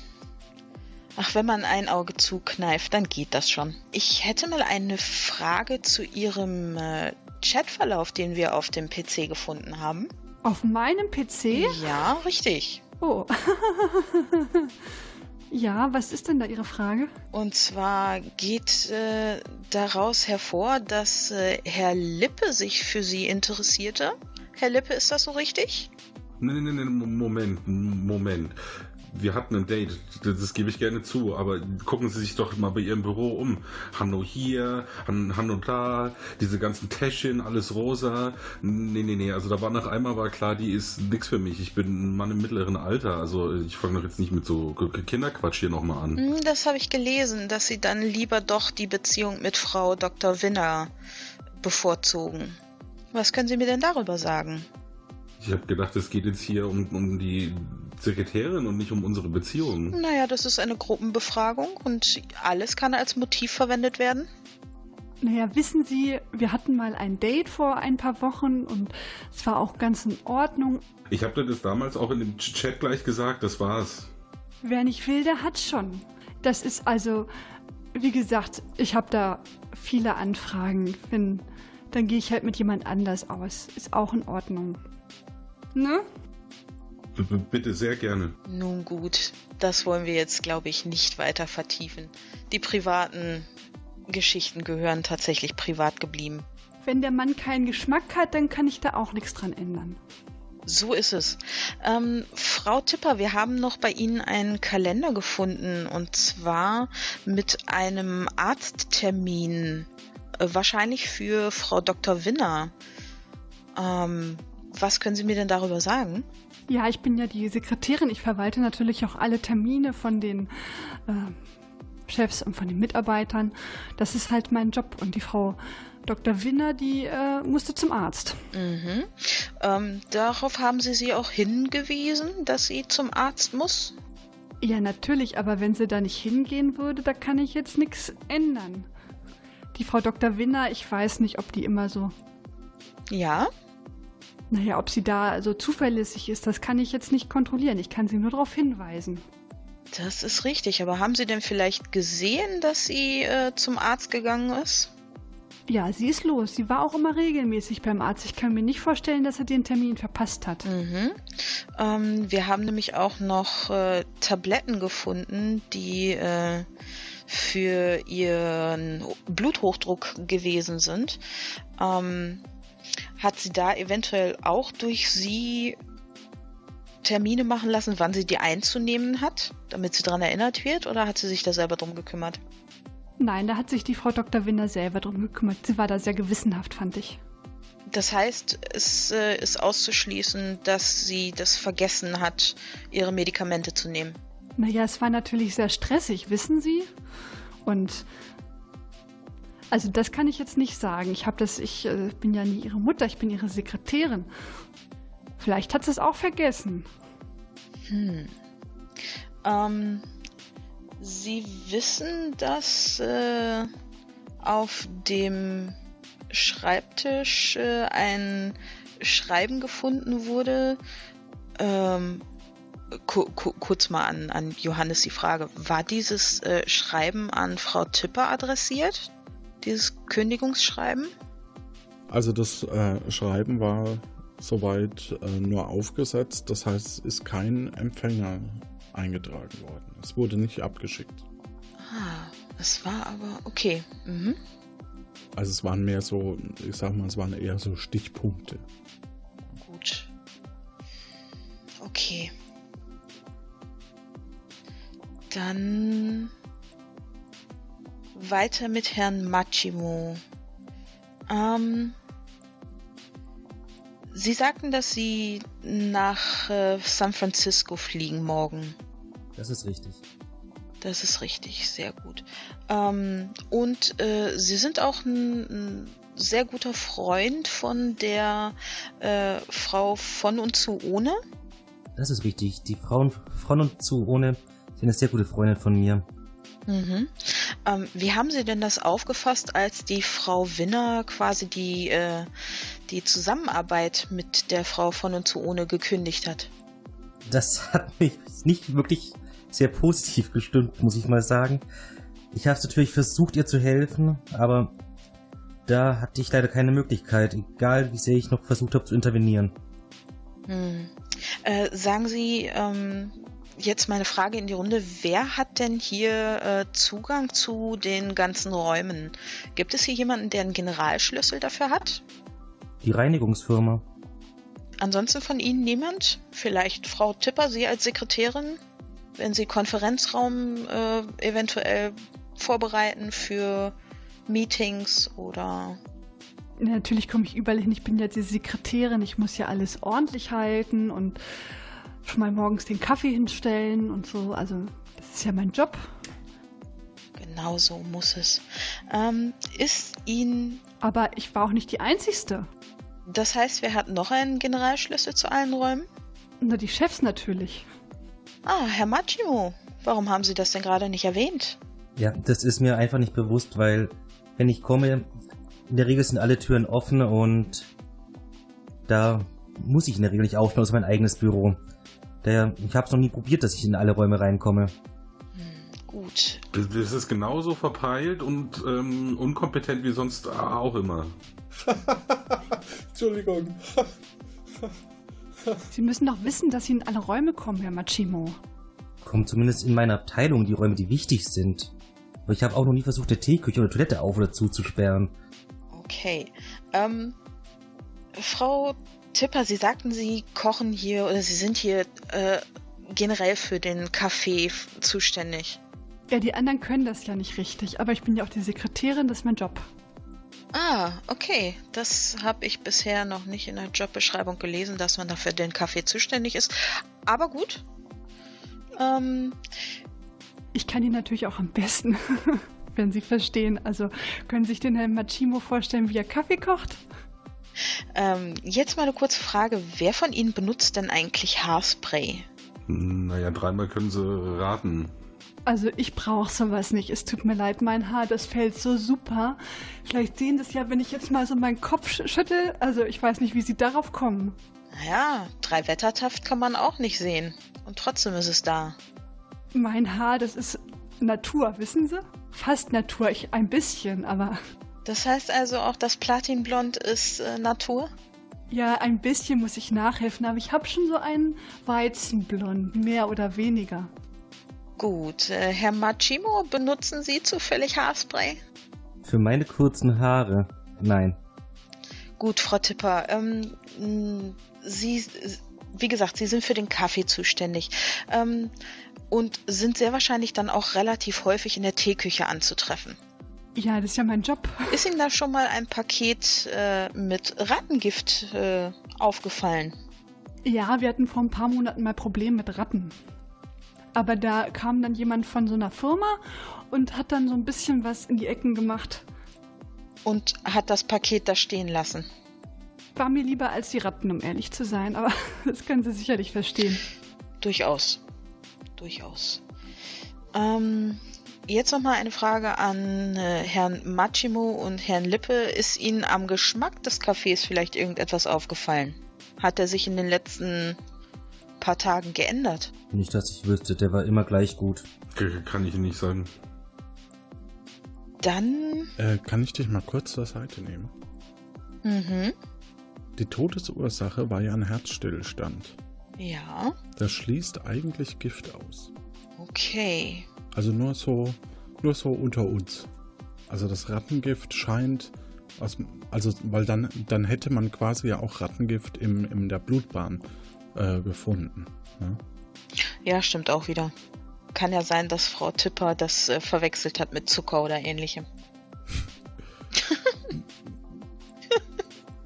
Ach, wenn man ein Auge zukneift, dann geht das schon. Ich hätte mal eine Frage zu Ihrem äh, Chatverlauf, den wir auf dem P C gefunden haben. Auf meinem P C? Ja, richtig. Oh. Ja, was ist denn da Ihre Frage? Und zwar geht äh, daraus hervor, dass äh, Herr Lippe sich für Sie interessierte. Herr Lippe, ist das so richtig? Nein, nein, nein, Moment, Moment. Wir hatten ein Date, das gebe ich gerne zu, aber gucken Sie sich doch mal bei Ihrem Büro um. Hanno hier, Hanno da, diese ganzen Täschchen, alles rosa. Nee, nee, nee, also da war nach einmal war klar, die ist nix für mich. Ich bin ein Mann im mittleren Alter, also ich fange doch jetzt nicht mit so Kinderquatsch hier nochmal an. Das habe ich gelesen, dass Sie dann lieber doch die Beziehung mit Frau Doktor Winner bevorzugen. Was können Sie mir denn darüber sagen? Ich habe gedacht, es geht jetzt hier um, um die Sekretärin und nicht um unsere Beziehung. Naja, das ist eine Gruppenbefragung und alles kann als Motiv verwendet werden. Naja, wissen Sie, wir hatten mal ein Date vor ein paar Wochen und es war auch ganz in Ordnung. Ich habe das damals auch in dem Chat gleich gesagt, das war's. Wer nicht will, der hat schon. Das ist also, wie gesagt, ich habe da viele Anfragen. Wenn, dann gehe ich halt mit jemand anders aus. Ist auch in Ordnung. Ne? Bitte, sehr gerne. Nun gut, das wollen wir jetzt, glaube ich, nicht weiter vertiefen. Die privaten Geschichten gehören tatsächlich privat geblieben. Wenn der Mann keinen Geschmack hat, dann kann ich da auch nichts dran ändern. So ist es. Ähm, Frau Tipper, wir haben noch bei Ihnen einen Kalender gefunden und zwar mit einem Arzttermin, äh, wahrscheinlich für Frau Doktor Winner. Ähm, was können Sie mir denn darüber sagen? Ja, ich bin ja die Sekretärin. Ich verwalte natürlich auch alle Termine von den äh, Chefs und von den Mitarbeitern. Das ist halt mein Job. Und die Frau Doktor Winner, die äh, musste zum Arzt. Mhm. Ähm, darauf haben Sie sie auch hingewiesen, dass sie zum Arzt muss? Ja, natürlich. Aber wenn sie da nicht hingehen würde, da kann ich jetzt nichts ändern. Die Frau Doktor Winner, ich weiß nicht, ob die immer so... Ja? Naja, ob sie da so zuverlässig ist, das kann ich jetzt nicht kontrollieren. Ich kann sie nur darauf hinweisen. Das ist richtig, aber haben Sie denn vielleicht gesehen, dass sie äh, zum Arzt gegangen ist? Ja, sie ist los. Sie war auch immer regelmäßig beim Arzt. Ich kann mir nicht vorstellen, dass er den Termin verpasst hat. Mhm. Ähm, wir haben nämlich auch noch äh, Tabletten gefunden, die äh, für ihren Bluthochdruck gewesen sind. Ähm, hat sie da eventuell auch durch Sie Termine machen lassen, wann sie die einzunehmen hat, damit sie daran erinnert wird, oder hat sie sich da selber drum gekümmert? Nein, da hat sich die Frau Doktor Winner selber drum gekümmert. Sie war da sehr gewissenhaft, fand ich. Das heißt, es äh, ist auszuschließen, dass sie das vergessen hat, ihre Medikamente zu nehmen. Naja, es war natürlich sehr stressig, wissen Sie? Und also das kann ich jetzt nicht sagen. Ich habe das, ich äh, bin ja nie ihre Mutter, ich bin ihre Sekretärin. Vielleicht hat sie es auch vergessen. Hm. Ähm, Sie wissen, dass äh, auf dem Schreibtisch äh, ein Schreiben gefunden wurde. Ähm, ku ku kurz mal an, an Johannes die Frage. War dieses äh, Schreiben an Frau Tipper adressiert? Dieses Kündigungsschreiben? Also das äh, Schreiben war... soweit äh, nur aufgesetzt, das heißt, es ist kein Empfänger eingetragen worden. Es wurde nicht abgeschickt. Ah, es war aber okay. Mhm. Also es waren mehr so, ich sag mal, es waren eher so Stichpunkte. Gut. Okay. Dann weiter mit Herrn Machimo. Ähm... Sie sagten, dass Sie nach äh, San Francisco fliegen morgen. Das ist richtig. Das ist richtig, sehr gut. Ähm, und äh, Sie sind auch ein, ein sehr guter Freund von der äh, Frau von und zu ohne? Das ist richtig. Die Frau von und zu ohne sind eine sehr gute Freundin von mir. Mhm. Ähm, wie haben Sie denn das aufgefasst, als die Frau Winner quasi die... Äh, die Zusammenarbeit mit der Frau von und zu ohne gekündigt hat? Das hat mich nicht wirklich sehr positiv gestimmt, muss ich mal sagen. Ich habe natürlich versucht, ihr zu helfen, aber da hatte ich leider keine Möglichkeit, egal wie sehr ich noch versucht habe zu intervenieren. Hm. Äh, sagen Sie, ähm, jetzt meine Frage in die Runde, wer hat denn hier äh, Zugang zu den ganzen Räumen? Gibt es hier jemanden, der einen Generalschlüssel dafür hat? Die Reinigungsfirma. Ansonsten von Ihnen niemand? Vielleicht Frau Tipper, Sie als Sekretärin, wenn Sie Konferenzraum äh, eventuell vorbereiten für Meetings oder... Natürlich komme ich überall hin. Ich bin ja die Sekretärin. Ich muss ja alles ordentlich halten und schon mal morgens den Kaffee hinstellen und so. Also das ist ja mein Job. Genau so muss es. Ähm, ist Ihnen... Aber ich war auch nicht die Einzige. Das heißt, wer hat noch einen Generalschlüssel zu allen Räumen? Na, die Chefs natürlich. Ah, Herr Machimo, warum haben Sie das denn gerade nicht erwähnt? Ja, das ist mir einfach nicht bewusst, weil, wenn ich komme, in der Regel sind alle Türen offen und da muss ich in der Regel nicht aufmachen, aus meinem eigenes Büro. Daher, ich habe es noch nie probiert, dass ich in alle Räume reinkomme. Gut. Das ist genauso verpeilt und ähm, unkompetent wie sonst auch immer. Entschuldigung. Sie müssen doch wissen, dass Sie in alle Räume kommen, Herr Machimo. Kommen zumindest in meiner Abteilung die Räume, die wichtig sind. Aber ich habe auch noch nie versucht, eine Teeküche oder Toilette auf- oder zuzusperren. Okay. Ähm, Frau Tipper, Sie sagten, Sie kochen hier oder Sie sind hier äh, generell für den Kaffee zuständig. Ja, die anderen können das ja nicht richtig, aber ich bin ja auch die Sekretärin, das ist mein Job. Ah, okay. Das habe ich bisher noch nicht in der Jobbeschreibung gelesen, dass man dafür den Kaffee zuständig ist. Aber gut. Ähm, ich kann ihn natürlich auch am besten, wenn Sie verstehen. Also können Sie sich den Herrn Machimo vorstellen, wie er Kaffee kocht? Ähm, jetzt mal eine kurze Frage. Wer von Ihnen benutzt denn eigentlich Haarspray? Naja, dreimal können Sie raten. Also ich brauche sowas nicht. Es tut mir leid, mein Haar, das fällt so super. Vielleicht sehen das ja, wenn ich jetzt mal so meinen Kopf schüttel. Also ich weiß nicht, wie Sie darauf kommen. Naja, Dreiwettertaft kann man auch nicht sehen. Und trotzdem ist es da. Mein Haar, das ist Natur, wissen Sie? Fast Natur, ich ein bisschen, aber... Das heißt also auch, das Platinblond ist äh, Natur? Ja, ein bisschen muss ich nachhelfen, aber ich habe schon so einen Weizenblond, mehr oder weniger. Gut, äh, Herr Machimo, benutzen Sie zufällig Haarspray? Für meine kurzen Haare, nein. Gut, Frau Tipper, ähm, Sie, wie gesagt, Sie sind für den Kaffee zuständig ähm, und sind sehr wahrscheinlich dann auch relativ häufig in der Teeküche anzutreffen. Ja, das ist ja mein Job. Ist Ihnen da schon mal ein Paket äh, mit Rattengift äh, aufgefallen? Ja, wir hatten vor ein paar Monaten mal Probleme mit Ratten. Aber da kam dann jemand von so einer Firma und hat dann so ein bisschen was in die Ecken gemacht. Und hat das Paket da stehen lassen? War mir lieber als die Ratten, um ehrlich zu sein, aber das können Sie sicherlich verstehen. Durchaus. Durchaus. Ähm, jetzt nochmal eine Frage an äh, Herrn Machimo und Herrn Lippe. Ist Ihnen am Geschmack des Kaffees vielleicht irgendetwas aufgefallen? Hat er sich in den letzten... paar Tagen geändert? Nicht, dass ich wüsste, der war immer gleich gut. Kann ich Ihnen nicht sagen. Dann... Äh, kann ich dich mal kurz zur Seite nehmen? Mhm. Die Todesursache war ja ein Herzstillstand. Ja. Das schließt eigentlich Gift aus. Okay. Also nur so, nur so unter uns. Also das Rattengift scheint... Aus, also, weil dann, dann hätte man quasi ja auch Rattengift im, in der Blutbahn gefunden. Ne? Ja, stimmt auch wieder. Kann ja sein, dass Frau Tipper das äh, verwechselt hat mit Zucker oder ähnlichem.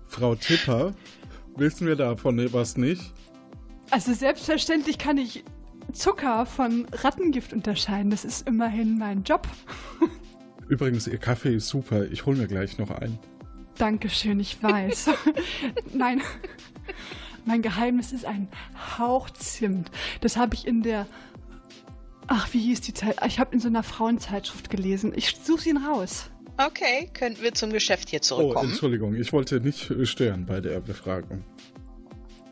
Frau Tipper, wissen wir davon was nicht? Also selbstverständlich kann ich Zucker von Rattengift unterscheiden. Das ist immerhin mein Job. Übrigens, Ihr Kaffee ist super. Ich hole mir gleich noch einen. Dankeschön, ich weiß. Nein... Mein Geheimnis ist ein Hauch Zimt. Das habe ich in der... Ach, wie hieß die Zeit? Ich habe in so einer Frauenzeitschrift gelesen. Ich suche ihn raus. Okay, könnten wir zum Geschäft hier zurückkommen. Oh, Entschuldigung, ich wollte nicht stören bei der Befragung.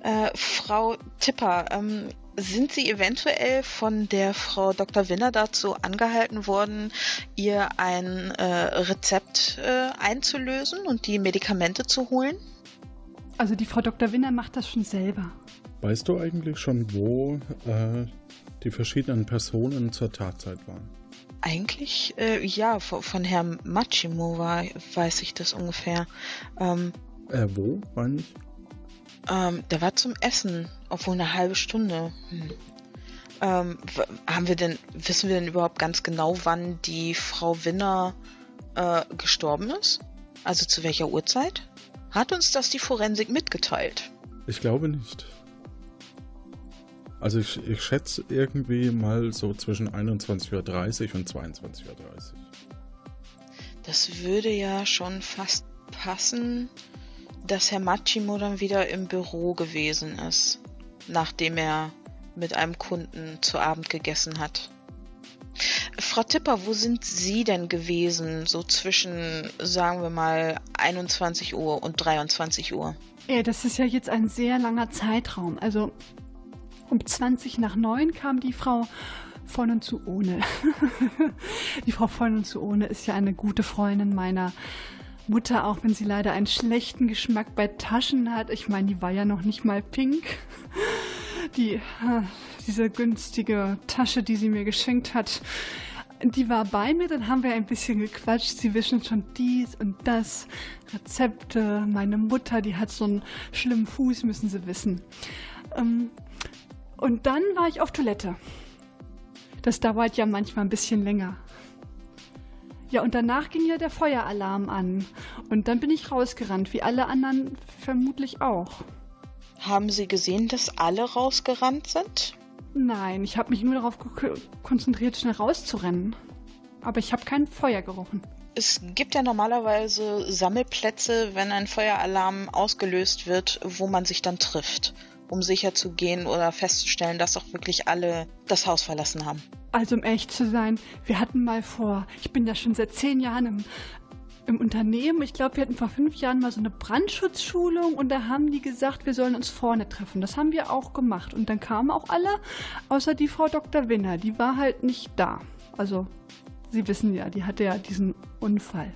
Äh, Frau Tipper, ähm, sind Sie eventuell von der Frau Doktor Winner dazu angehalten worden, ihr ein äh, Rezept äh, einzulösen und die Medikamente zu holen? Also die Frau Doktor Winner macht das schon selber. Weißt du eigentlich schon, wo äh, die verschiedenen Personen zur Tatzeit waren? Eigentlich, äh, ja, von, von Herrn Machimo war, weiß ich das ungefähr. Ähm, äh, wo, meine ich? Ähm, der war zum Essen, obwohl eine halbe Stunde. Hm. Ähm, haben wir denn, wissen wir denn überhaupt ganz genau, wann die Frau Winner äh, gestorben ist? Also zu welcher Uhrzeit? Hat uns das die Forensik mitgeteilt? Ich glaube nicht. Also ich, ich schätze irgendwie mal so zwischen einundzwanzig Uhr dreißig und zweiundzwanzig Uhr dreißig. Das würde ja schon fast passen. dass Herr Machimo dann wieder im Büro gewesen ist, nachdem er mit einem Kunden zu Abend gegessen hat. Frau Tipper, wo sind Sie denn gewesen, so zwischen, sagen wir mal, einundzwanzig Uhr und dreiundzwanzig Uhr? Ja, das ist ja jetzt ein sehr langer Zeitraum. Also um zwanzig nach neun kam die Frau von und zu ohne. Die Frau von und zu ohne ist ja eine gute Freundin meiner Mutter, auch wenn sie leider einen schlechten Geschmack bei Taschen hat. Ich meine, die war ja noch nicht mal pink. Die, diese günstige Tasche, die sie mir geschenkt hat, die war bei mir, dann haben wir ein bisschen gequatscht. Sie wissen schon dies und das, Rezepte. Meine Mutter, die hat so einen schlimmen Fuß, müssen sie wissen. Und dann war ich auf Toilette. Das dauert ja manchmal ein bisschen länger. Ja, und danach ging ja der Feueralarm an. Und dann bin ich rausgerannt, wie alle anderen vermutlich auch. Haben Sie gesehen, dass alle rausgerannt sind? Nein, ich habe mich nur darauf konzentriert, schnell rauszurennen. Aber ich habe kein Feuer gerochen. Es gibt ja normalerweise Sammelplätze, wenn ein Feueralarm ausgelöst wird, wo man sich dann trifft, um sicher zu gehen oder festzustellen, dass auch wirklich alle das Haus verlassen haben. Also um ehrlich zu sein, wir hatten mal vor, ich bin ja schon seit zehn Jahren im, im Unternehmen, ich glaube, wir hatten vor fünf Jahren mal so eine Brandschutzschulung und da haben die gesagt, wir sollen uns vorne treffen. Das haben wir auch gemacht und dann kamen auch alle, außer die Frau Doktor Winner, die war halt nicht da. Also, Sie wissen ja, die hatte ja diesen Unfall.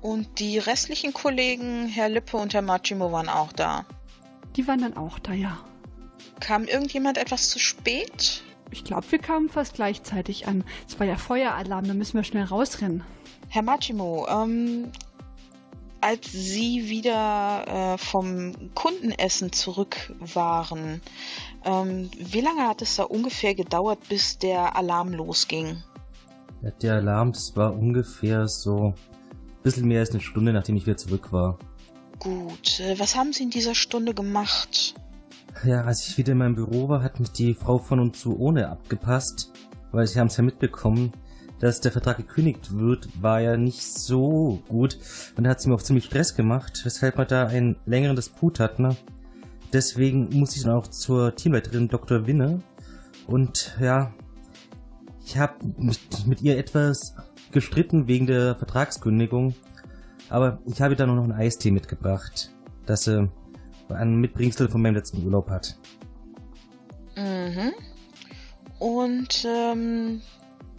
Und die restlichen Kollegen, Herr Lippe und Herr Machimo, waren auch da? Die waren dann auch da, ja. Kam irgendjemand etwas zu spät? Ich glaube, wir kamen fast gleichzeitig an. Es war ja Feueralarm, da müssen wir schnell rausrennen. Herr Machimo, ähm, als Sie wieder äh, vom Kundenessen zurück waren, ähm, wie lange hat es da ungefähr gedauert, bis der Alarm losging? Der Alarm, das war ungefähr so ein bisschen mehr als eine Stunde, nachdem ich wieder zurück war. Gut, was haben Sie in dieser Stunde gemacht? Ja, als ich wieder in meinem Büro war, hat mich die Frau von und zu ohne abgepasst, weil sie haben es ja mitbekommen, dass der Vertrag gekündigt wird, war ja nicht so gut und da hat sie mir auch ziemlich Stress gemacht, weshalb wir da einen längeren Disput hatten. Deswegen musste ich dann auch zur Teamleiterin Doktor Winner und ja, ich habe mit, mit ihr etwas gestritten wegen der Vertragskündigung, aber ich habe ihr dann noch einen Eistee mitgebracht, dass sie ein Mitbringsel von meinem letzten Urlaub hat. Mhm. Und ähm,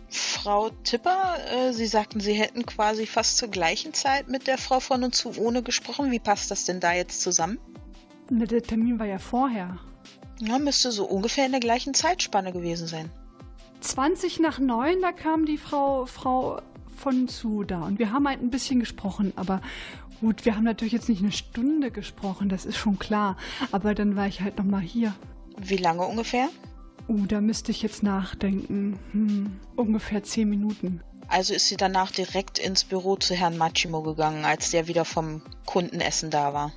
Frau Tipper, äh, Sie sagten, Sie hätten quasi fast zur gleichen Zeit mit der Frau von und zu ohne gesprochen. Wie passt das denn da jetzt zusammen? Ne, der Termin war ja vorher. Ja, müsste so ungefähr in der gleichen Zeitspanne gewesen sein. zwanzig nach neun, da kam die Frau, Frau von zu da und wir haben halt ein bisschen gesprochen, aber gut, wir haben natürlich jetzt nicht eine Stunde gesprochen, das ist schon klar, aber dann war ich halt nochmal hier. Wie lange ungefähr? Uh, da müsste ich jetzt nachdenken. Hm, ungefähr zehn Minuten. Also ist sie danach direkt ins Büro zu Herrn Machimo gegangen, als der wieder vom Kundenessen da war?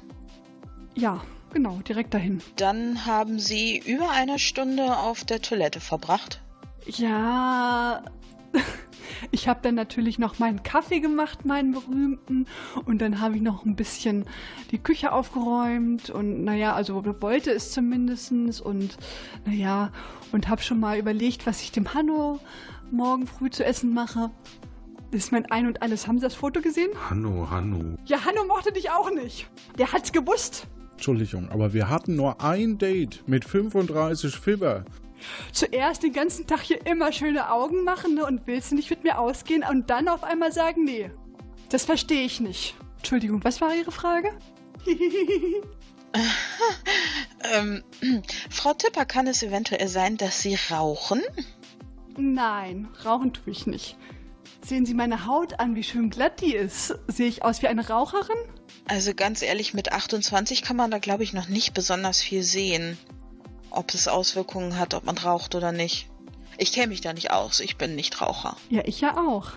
Ja, genau, direkt dahin. Dann haben Sie über eine Stunde auf der Toilette verbracht? Ja... Ich habe dann natürlich noch meinen Kaffee gemacht, meinen berühmten, und dann habe ich noch ein bisschen die Küche aufgeräumt und naja, also wollte es zumindest und naja, und habe schon mal überlegt, was ich dem Hanno morgen früh zu essen mache. Das ist mein Ein und Alles. Haben Sie das Foto gesehen? Hanno, Hanno. Ja, Hanno mochte dich auch nicht. Der hat's gewusst. Entschuldigung, aber wir hatten nur ein Date mit fünfunddreißig Fieber. Zuerst den ganzen Tag hier immer schöne Augen machen, ne, und willst du nicht mit mir ausgehen und dann auf einmal sagen, nee, das verstehe ich nicht. Entschuldigung, was war Ihre Frage? ähm, Frau Tipper, kann es eventuell sein, dass Sie rauchen? Nein, rauchen tue ich nicht. Sehen Sie meine Haut an, wie schön glatt die ist. Sehe ich aus wie eine Raucherin? Also ganz ehrlich, mit achtundzwanzig kann man da, glaube ich, noch nicht besonders viel sehen. Ob es Auswirkungen hat, ob man raucht oder nicht. Ich kenne mich da nicht aus, ich bin nicht Raucher. Ja, ich ja auch.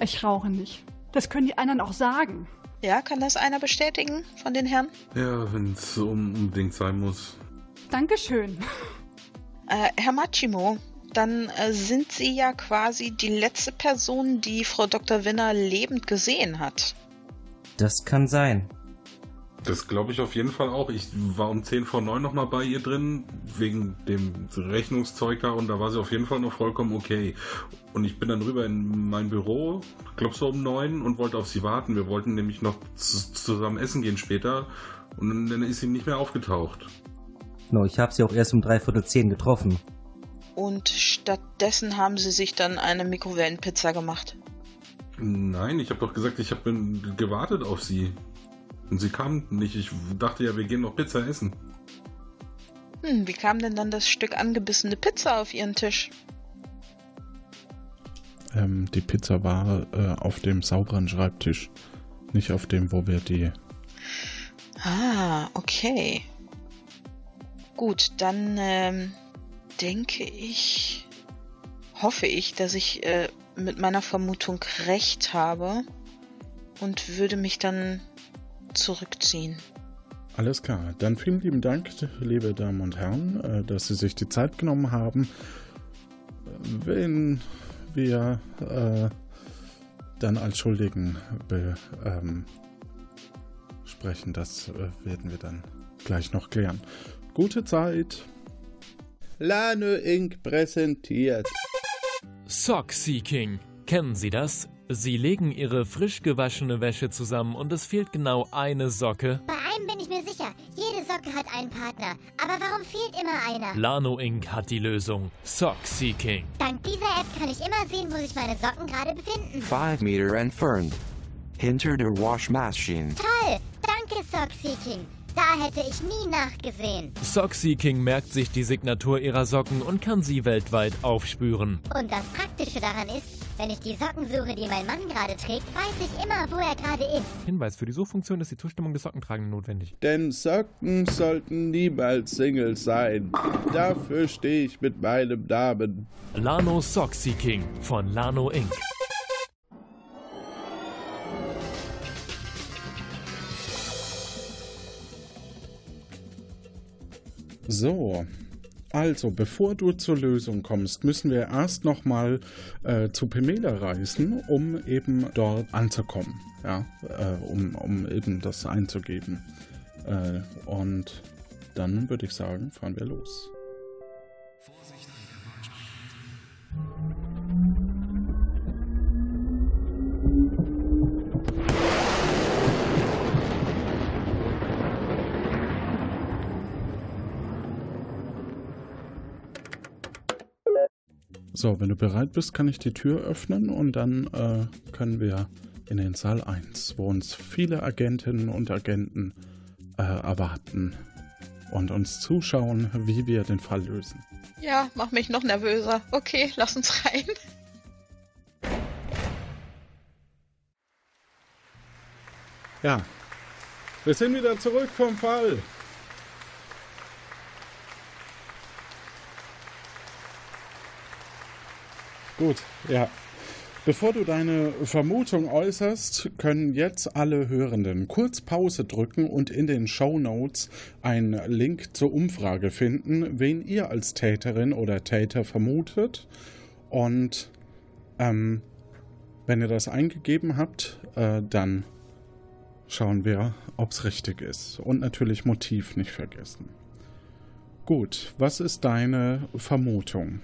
Ich rauche nicht. Das können die anderen auch sagen. Ja, kann das einer bestätigen von den Herren? Ja, wenn es unbedingt sein muss. Dankeschön. Äh, Herr Machimo, dann äh, sind Sie ja quasi die letzte Person, die Frau Doktor Winner lebend gesehen hat. Das kann sein. Das glaube ich auf jeden Fall auch. Ich war um zehn vor neun nochmal bei ihr drin, wegen dem Rechnungszeug da, und da war sie auf jeden Fall noch vollkommen okay. Und ich bin dann rüber in mein Büro, glaube so um neun, und wollte auf sie warten. Wir wollten nämlich noch zusammen essen gehen später, und dann ist sie nicht mehr aufgetaucht. No, ich habe sie auch erst um dreiviertel zehn getroffen. Und stattdessen haben sie sich dann eine Mikrowellenpizza gemacht? Nein, ich habe doch gesagt, ich habe gewartet auf sie. Und sie kam nicht. Ich dachte ja, wir gehen noch Pizza essen. Hm, wie kam denn dann das Stück angebissene Pizza auf ihren Tisch? Ähm, die Pizza war äh, auf dem sauberen Schreibtisch. Nicht auf dem, wo wir die... Ah, okay. Gut, dann ähm, denke ich... Hoffe ich, dass ich äh, mit meiner Vermutung recht habe. Und würde mich dann... zurückziehen. Alles klar, dann vielen lieben Dank, liebe Damen und Herren, dass Sie sich die Zeit genommen haben. Wenn wir äh, dann als Schuldigen be, ähm, sprechen, das äh, werden wir dann gleich noch klären. Gute Zeit! Lano Incorporated präsentiert Sock Seeking. Kennen Sie das? Sie legen ihre frisch gewaschene Wäsche zusammen und es fehlt genau eine Socke. Bei einem bin ich mir sicher, jede Socke hat einen Partner. Aber warum fehlt immer einer? Lano Incorporated hat die Lösung. Sock Seeking. Dank dieser App kann ich immer sehen, wo sich meine Socken gerade befinden. five meter entfernt. Hinter der Wash Machine. Toll! Danke, Sock Seeking. Da hätte ich nie nachgesehen. Sock Seeking merkt sich die Signatur ihrer Socken und kann sie weltweit aufspüren. Und das Praktische daran ist, wenn ich die Socken suche, die mein Mann gerade trägt, weiß ich immer, wo er gerade ist. Hinweis: Für die Suchfunktion ist die Zustimmung des Sockentragenden notwendig. Denn Socken sollten niemals Single sein. Dafür stehe ich mit meinem Namen. Lano Sock Seeking von Lano Incorporated. So, also bevor du zur Lösung kommst, müssen wir erst nochmal äh, zu Pamela reisen, um eben dort anzukommen, ja, äh, um, um eben das einzugeben. Äh, und dann würde ich sagen, fahren wir los. So, wenn du bereit bist, kann ich die Tür öffnen und dann äh, können wir in den Saal eins, wo uns viele Agentinnen und Agenten äh, erwarten und uns zuschauen, wie wir den Fall lösen. Ja, mach mich noch nervöser. Okay, lass uns rein. Ja, wir sind wieder zurück vom Fall. Gut, ja. Bevor du deine Vermutung äußerst, können jetzt alle Hörenden kurz Pause drücken und in den Shownotes einen Link zur Umfrage finden, wen ihr als Täterin oder Täter vermutet. Und ähm, wenn ihr das eingegeben habt, äh, dann schauen wir, ob es richtig ist. Und natürlich Motiv nicht vergessen. Gut, was ist deine Vermutung?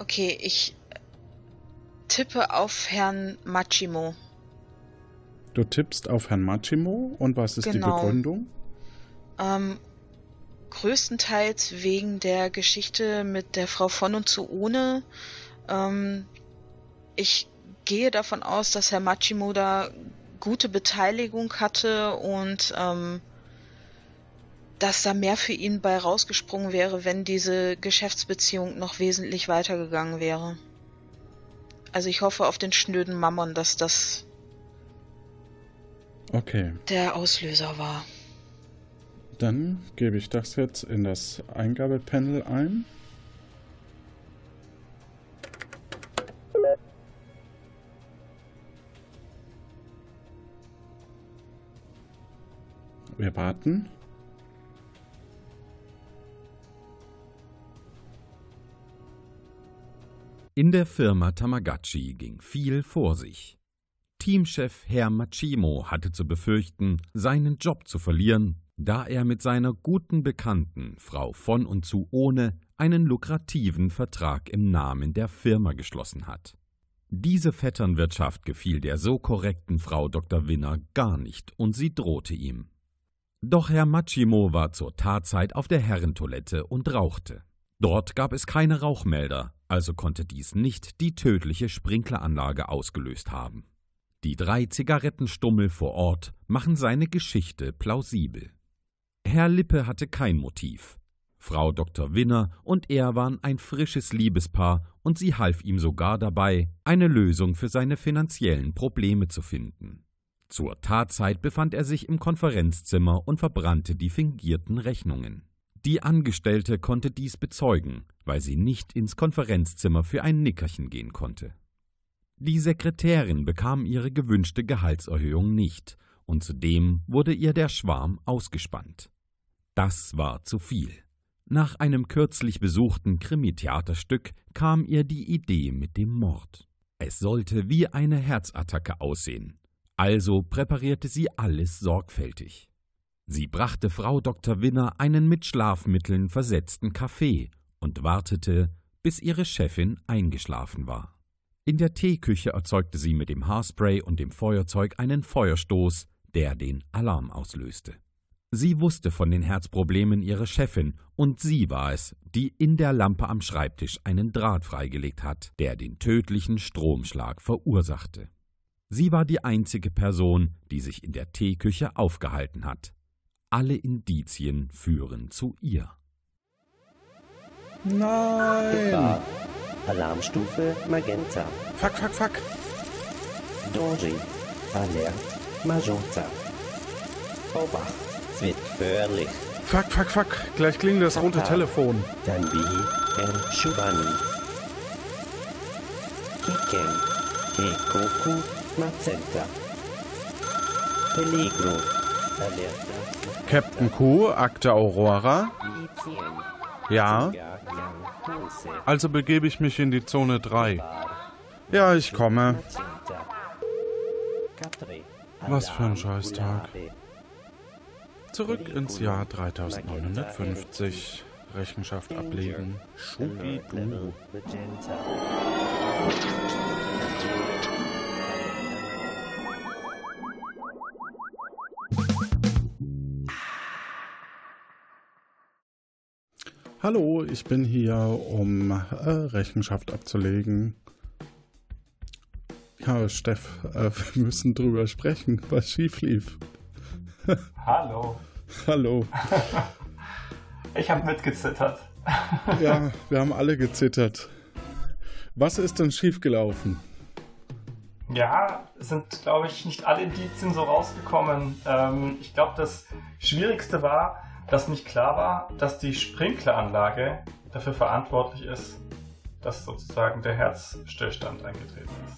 Okay, ich tippe auf Herrn Machimo. Du tippst auf Herrn Machimo und was ist genau die Begründung? Ähm, größtenteils wegen der Geschichte mit der Frau von und zu ohne. Ähm, ich gehe davon aus, dass Herr Machimo da gute Beteiligung hatte und ähm, dass da mehr für ihn bei rausgesprungen wäre, wenn diese Geschäftsbeziehung noch wesentlich weitergegangen wäre. Also ich hoffe auf den schnöden Mammon, dass das okay der Auslöser war. Dann gebe ich das jetzt in das Eingabepanel ein. Wir warten. In der Firma Tamagotchi ging viel vor sich. Teamchef Herr Machimo hatte zu befürchten, seinen Job zu verlieren, da er mit seiner guten Bekannten, Frau von und zu ohne, einen lukrativen Vertrag im Namen der Firma geschlossen hat. Diese Vetternwirtschaft gefiel der so korrekten Frau Doktor Winner gar nicht und sie drohte ihm. Doch Herr Machimo war zur Tatzeit auf der Herrentoilette und rauchte. Dort gab es keine Rauchmelder, also konnte dies nicht die tödliche Sprinkleranlage ausgelöst haben. Die drei Zigarettenstummel vor Ort machen seine Geschichte plausibel. Herr Lippe hatte kein Motiv. Frau Doktor Winner und er waren ein frisches Liebespaar und sie half ihm sogar dabei, eine Lösung für seine finanziellen Probleme zu finden. Zur Tatzeit befand er sich im Konferenzzimmer und verbrannte die fingierten Rechnungen. Die Angestellte konnte dies bezeugen, weil sie nicht ins Konferenzzimmer für ein Nickerchen gehen konnte. Die Sekretärin bekam ihre gewünschte Gehaltserhöhung nicht und zudem wurde ihr der Schwarm ausgespannt. Das war zu viel. Nach einem kürzlich besuchten Krimi-Theaterstück kam ihr die Idee mit dem Mord. Es sollte wie eine Herzattacke aussehen, also präparierte sie alles sorgfältig. Sie brachte Frau Doktor Winner einen mit Schlafmitteln versetzten Kaffee und wartete, bis ihre Chefin eingeschlafen war. In der Teeküche erzeugte sie mit dem Haarspray und dem Feuerzeug einen Feuerstoß, der den Alarm auslöste. Sie wusste von den Herzproblemen ihrer Chefin und sie war es, die in der Lampe am Schreibtisch einen Draht freigelegt hat, der den tödlichen Stromschlag verursachte. Sie war die einzige Person, die sich in der Teeküche aufgehalten hat. Alle Indizien führen zu ihr. Nein! Gefahr. Alarmstufe Magenta. Fuck, fuck, fuck! Danger. Alert. Magenta. Obacht. Es wird gefährlich. Fuck, fuck, fuck. Gleich klingt das rote Telefon. Dann wie El Schubani. Kicken. Kekoku Magenta. Peligro. Alert. Captain Q, Akte Aurora. Ja. Also begebe ich mich in die Zone drei. Ja, ich komme. Was für ein Scheißtag. Zurück ins Jahr dreitausendneunhundertfünfzig. Rechenschaft ablegen. Schubidu. Hallo, ich bin hier, um äh, Rechenschaft abzulegen. Ja, Steff, äh, wir müssen drüber sprechen, was schief lief. Hallo. Hallo. Ich habe mitgezittert. Ja, wir haben alle gezittert. Was ist denn schiefgelaufen? Ja, sind, glaube ich, nicht alle Indizien so rausgekommen. Ähm, ich glaube, das Schwierigste war, dass nicht klar war, dass die Sprinkleranlage dafür verantwortlich ist, dass sozusagen der Herzstillstand eingetreten ist.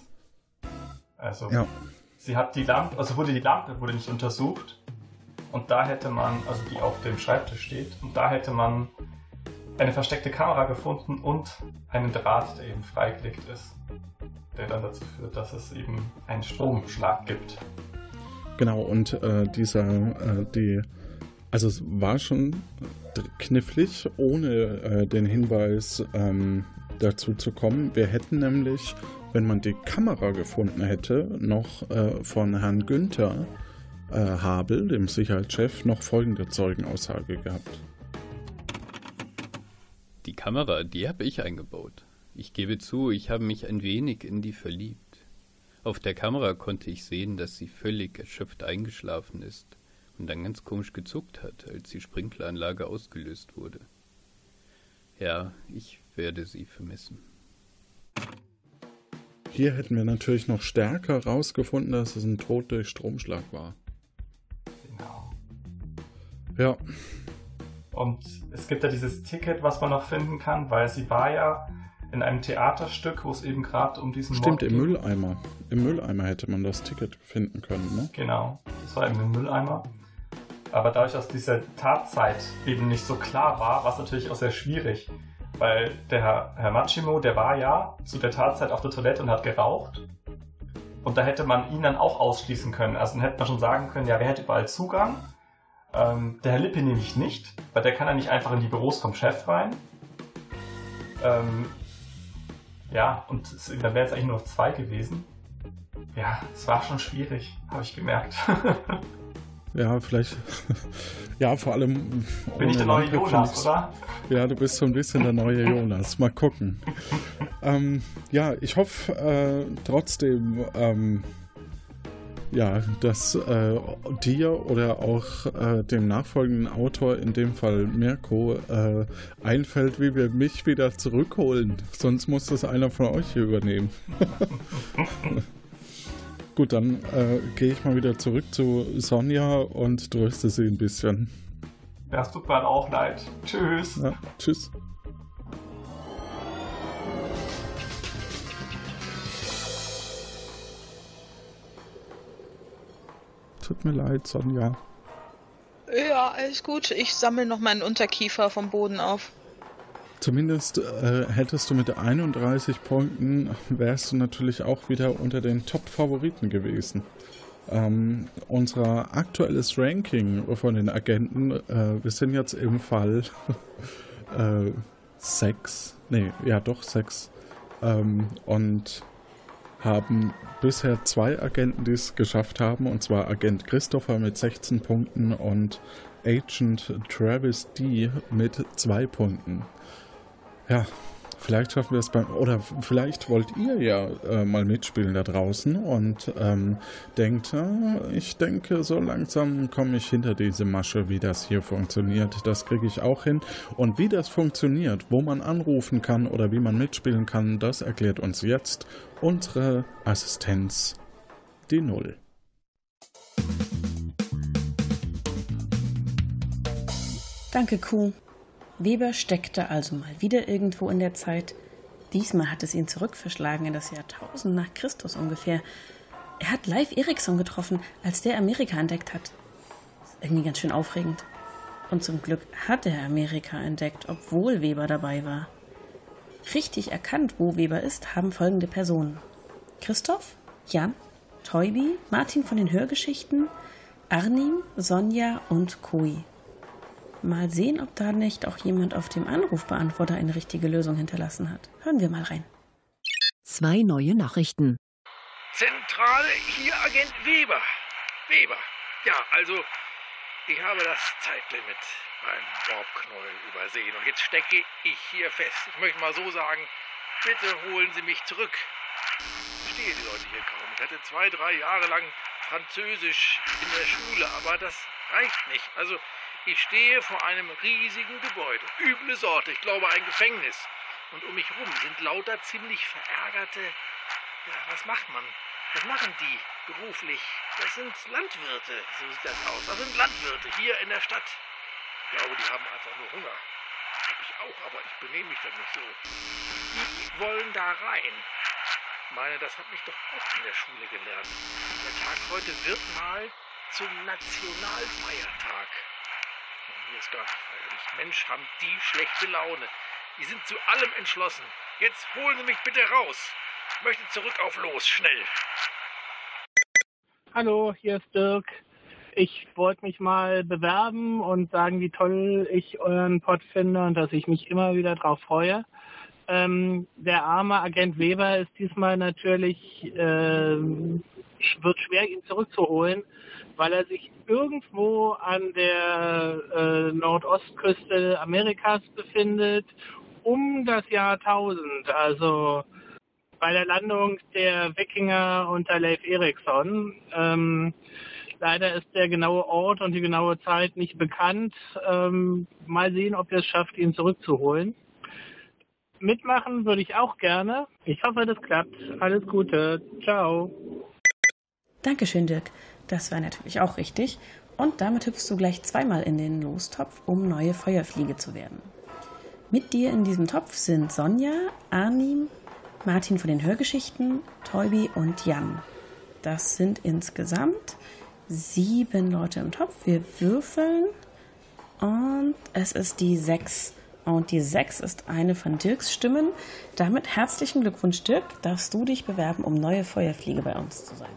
Also, ja. sie hat die Lampe, also wurde die Lampe wurde nicht untersucht. Und da hätte man, also die auf dem Schreibtisch steht, und da hätte man eine versteckte Kamera gefunden und einen Draht, der eben freigelegt ist, der dann dazu führt, dass es eben einen Stromschlag gibt. Genau, und äh, dieser, äh, die, also es war schon knifflig, ohne äh, den Hinweis ähm, dazu zu kommen. Wir hätten nämlich, wenn man die Kamera gefunden hätte, noch äh, von Herrn Günther Habel, dem Sicherheitschef, noch folgende Zeugenaussage gehabt. Die Kamera, die habe ich eingebaut. Ich gebe zu, ich habe mich ein wenig in die verliebt. Auf der Kamera konnte ich sehen, dass sie völlig erschöpft eingeschlafen ist und dann ganz komisch gezuckt hat, als die Sprinkleranlage ausgelöst wurde. Ja, ich werde sie vermissen. Hier hätten wir natürlich noch stärker rausgefunden, dass es ein Tod durch Stromschlag war. Ja. Und es gibt ja dieses Ticket, was man noch finden kann, weil sie war ja in einem Theaterstück, wo es eben gerade um diesen Mord Stimmt, im ging. Mülleimer. Im Mülleimer hätte man das Ticket finden können, ne? Genau, das war eben im Mülleimer. Aber dadurch, dass diese Tatzeit eben nicht so klar war, war es natürlich auch sehr schwierig, weil der Herr Machimo, der war ja zu der Tatzeit auf der Toilette und hat geraucht. Und da hätte man ihn dann auch ausschließen können. Also dann hätte man schon sagen können, ja, wer hätte überall Zugang? Ähm, der Herr Lippe nämlich nicht, weil der kann ja nicht einfach in die Büros vom Chef rein. Ähm, ja, und es, da wären es eigentlich nur noch zwei gewesen. Ja, es war schon schwierig, habe ich gemerkt. Ja, vielleicht. Ja, vor allem. Bin ich der neue Jonas, oder? Ja, du bist so ein bisschen der neue Jonas. Mal gucken. ähm, ja, ich hoffe äh, trotzdem, ähm, ja, dass äh, dir oder auch äh, dem nachfolgenden Autor, in dem Fall Mirko, äh, einfällt, wie wir mich wieder zurückholen. Sonst muss das einer von euch hier übernehmen. Gut, dann äh, gehe ich mal wieder zurück zu Sonja und tröste sie ein bisschen. Das tut mir auch leid. Tschüss. Ja, tschüss. Tut mir leid, Sonja. Ja, alles gut. Ich sammle noch meinen Unterkiefer vom Boden auf. Zumindest äh, hättest du mit einunddreißig Punkten, wärst du natürlich auch wieder unter den Top-Favoriten gewesen. Ähm, unser aktuelles Ranking von den Agenten, äh, wir sind jetzt im Fall äh, sechs, nee, ja doch sechs, ähm, und haben bisher zwei Agenten, die es geschafft haben, und zwar Agent Christopher mit sechzehn Punkten und Agent Travis D. mit zwei Punkten. Ja, vielleicht schaffen wir es beim... Oder vielleicht wollt ihr ja äh, mal mitspielen da draußen und ähm, denkt, äh, ich denke, so langsam komme ich hinter diese Masche, wie das hier funktioniert. Das kriege ich auch hin. Und wie das funktioniert, wo man anrufen kann oder wie man mitspielen kann, das erklärt uns jetzt unsere Assistenz, die Null. Danke, Kuh. Weber steckte also mal wieder irgendwo in der Zeit. Diesmal hat es ihn zurückverschlagen in das Jahrtausend nach Christus ungefähr. Er hat Leif Eriksson getroffen, als der Amerika entdeckt hat. Ist irgendwie ganz schön aufregend. Und zum Glück hat er Amerika entdeckt, obwohl Weber dabei war. Richtig erkannt, wo Weber ist, haben folgende Personen: Christoph, Jan, Teubi, Martin von den Hörgeschichten, Arnim, Sonja und Koi. Mal sehen, ob da nicht auch jemand auf dem Anrufbeantworter eine richtige Lösung hinterlassen hat. Hören wir mal rein. Zwei neue Nachrichten. Zentrale, hier Agent Weber. Weber. Ja, also, ich habe das Zeitlimit beim Bobknäuel übersehen. Und jetzt stecke ich hier fest. Ich möchte mal so sagen, bitte holen Sie mich zurück. Ich verstehe die Leute hier kaum. Ich hatte zwei, drei Jahre lang Französisch in der Schule, aber das reicht nicht. Also... Ich stehe vor einem riesigen Gebäude, üble Sorte, ich glaube ein Gefängnis. Und um mich rum sind lauter ziemlich verärgerte... Ja, was macht man? Was machen die beruflich? Das sind Landwirte, so sieht das aus. Das sind Landwirte hier in der Stadt. Ich glaube, die haben einfach nur Hunger. Ich auch, aber ich benehme mich dann nicht so. Die wollen da rein. Ich meine, das hat mich doch auch in der Schule gelernt. Der Tag heute wird mal zum Nationalfeiertag. Ist gar nicht feierlich. Mensch, haben die schlechte Laune. Die sind zu allem entschlossen. Jetzt holen Sie mich bitte raus. Ich möchte zurück auf Los, schnell. Hallo, hier ist Dirk. Ich wollte mich mal bewerben und sagen, wie toll ich euren Pod finde und dass ich mich immer wieder drauf freue. Ähm, der arme Agent Weber ist diesmal natürlich, äh, wird schwer, ihn zurückzuholen, weil er sich irgendwo an der äh, Nordostküste Amerikas befindet, um das Jahr tausend, also bei der Landung der Wikinger unter Leif Eriksson. Ähm, leider ist der genaue Ort und die genaue Zeit nicht bekannt. Ähm, mal sehen, ob wir es schafft, ihn zurückzuholen. Mitmachen würde ich auch gerne. Ich hoffe, das klappt. Alles Gute. Ciao. Dankeschön, Dirk. Das war natürlich auch richtig. Und damit hüpfst du gleich zweimal in den Lostopf, um neue Feuerfliege zu werden. Mit dir in diesem Topf sind Sonja, Arnim, Martin von den Hörgeschichten, Teubi und Jan. Das sind insgesamt sieben Leute im Topf. Wir würfeln und es ist die sechs. Und die sechs ist eine von Dirks Stimmen. Damit herzlichen Glückwunsch, Dirk. Darfst du dich bewerben, um neue Feuerfliege bei uns zu sein?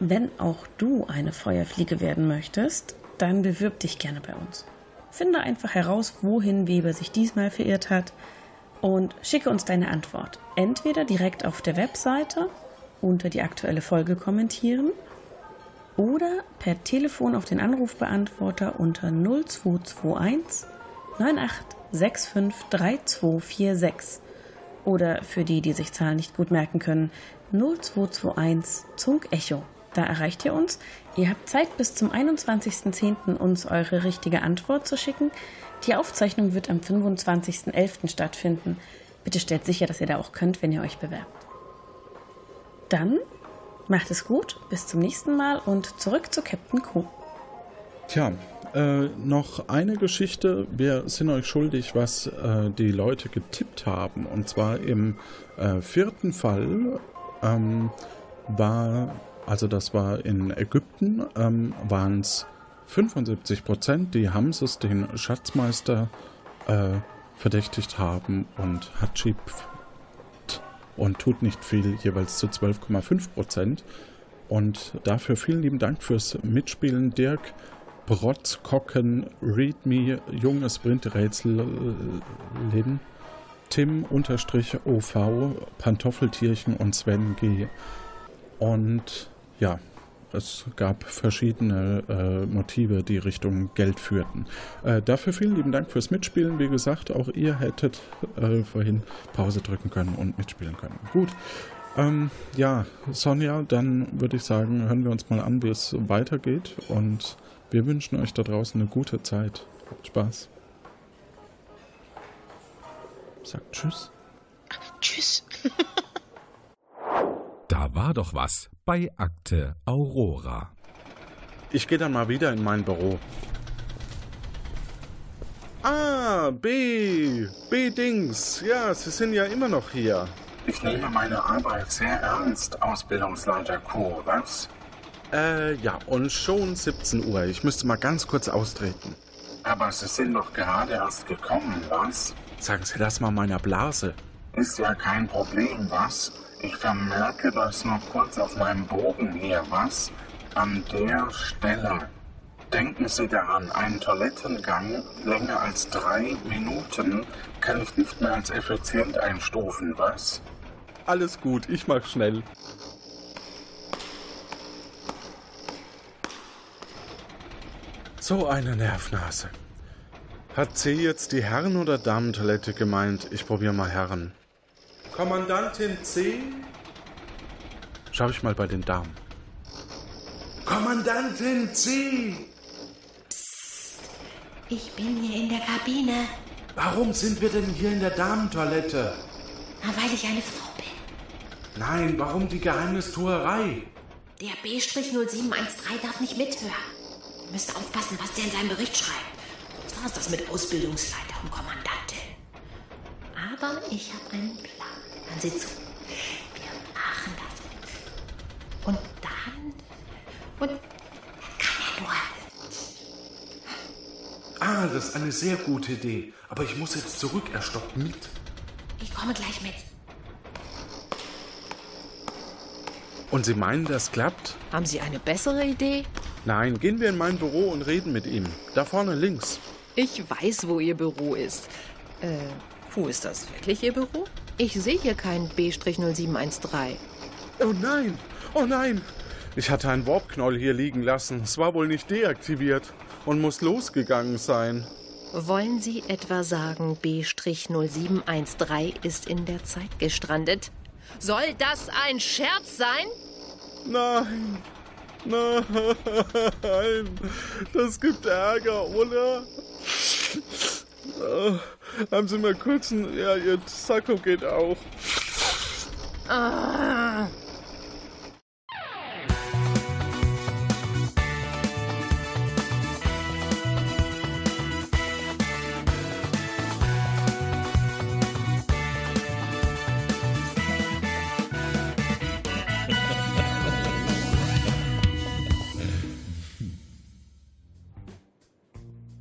Wenn auch du eine Feuerfliege werden möchtest, dann bewirb dich gerne bei uns. Finde einfach heraus, wohin Weber sich diesmal verirrt hat und schicke uns deine Antwort. Entweder direkt auf der Webseite unter die aktuelle Folge kommentieren oder per Telefon auf den Anrufbeantworter unter null zwei zwei eins neun acht sechs fünf drei zwei vier sechs oder für die, die sich Zahlen nicht gut merken können, null zwei zwei eins Zug Echo. Da erreicht ihr uns. Ihr habt Zeit, bis zum einundzwanzigsten zehnten uns eure richtige Antwort zu schicken. Die Aufzeichnung wird am fünfundzwanzigsten elften stattfinden. Bitte stellt sicher, dass ihr da auch könnt, wenn ihr euch bewerbt. Dann macht es gut, bis zum nächsten Mal und zurück zu Captain Q. Tja, äh, noch eine Geschichte. Wir sind euch schuldig, was äh, die Leute getippt haben. Und zwar im äh, vierten Fall ähm, war... Also das war in Ägypten, ähm, waren es fünfundsiebzig Prozent, die Hamses den Schatzmeister äh, verdächtigt haben und Hatschib und tut nicht viel, jeweils zu zwölf Komma fünf Prozent. Und dafür vielen lieben Dank fürs Mitspielen, Dirk, Brotz, Kocken, Readme, Junge Sprinträtsel, Lin, Tim-O V, Pantoffeltierchen und Sven G. Und ja, es gab verschiedene äh, Motive, die Richtung Geld führten. Äh, dafür vielen lieben Dank fürs Mitspielen. Wie gesagt, auch ihr hättet äh, vorhin Pause drücken können und mitspielen können. Gut, ähm, ja, Sonja, dann würde ich sagen, hören wir uns mal an, wie es weitergeht. Und wir wünschen euch da draußen eine gute Zeit. Habt Spaß. Sagt Tschüss. Tschüss. Da war doch was bei Akte Aurora. Ich gehe dann mal wieder in mein Büro. Ah, B. B-Dings. Ja, Sie sind ja immer noch hier. Ich nehme meine Arbeit sehr ernst, Ausbildungsleiter Q, was? Äh, ja, und schon siebzehn Uhr. Ich müsste mal ganz kurz austreten. Aber Sie sind doch gerade erst gekommen, was? Sagen Sie das mal meiner Blase. Ist ja kein Problem, was? Ich vermerke das noch kurz auf meinem Bogen hier, was? An der Stelle. Denken Sie daran, einen Toilettengang länger als drei Minuten kann ich nicht mehr als effizient einstufen, was? Alles gut, ich mach schnell. So eine Nervnase. Hat C jetzt die Herren- oder Damentoilette gemeint? Ich probiere mal Herren. Kommandantin C? Schau ich mal bei den Damen. Kommandantin C! Psst, ich bin hier in der Kabine. Warum sind wir denn hier in der Damentoilette? Na, weil ich eine Frau bin. Nein, warum die Geheimnistuerei? Der B null sieben eins drei darf nicht mithören. Ihr müsst aufpassen, was der in seinem Bericht schreibt. Und zwar ist das mit Ausbildungsleiter und Kommandantin. Aber ich habe einen Plan. Hören Sie zu. Wir machen das. Und dann... Und... Kann ja nur... Ah, das ist eine sehr gute Idee. Aber ich muss jetzt zurück. Er stoppt mit. Ich komme gleich mit. Und Sie meinen, das klappt? Haben Sie eine bessere Idee? Nein, gehen wir in mein Büro und reden mit ihm. Da vorne links. Ich weiß, wo Ihr Büro ist. Äh, wo ist das wirklich Ihr Büro? Ich sehe hier keinen B null sieben eins drei. Oh nein, oh nein. Ich hatte einen Warpknoll hier liegen lassen. Es war wohl nicht deaktiviert und muss losgegangen sein. Wollen Sie etwa sagen, B null sieben eins drei ist in der Zeit gestrandet? Soll das ein Scherz sein? Nein, nein. Das gibt Ärger, oder? Oh, haben Sie mal kurz einen... Ja, Ihr Sakko geht auch. Ah.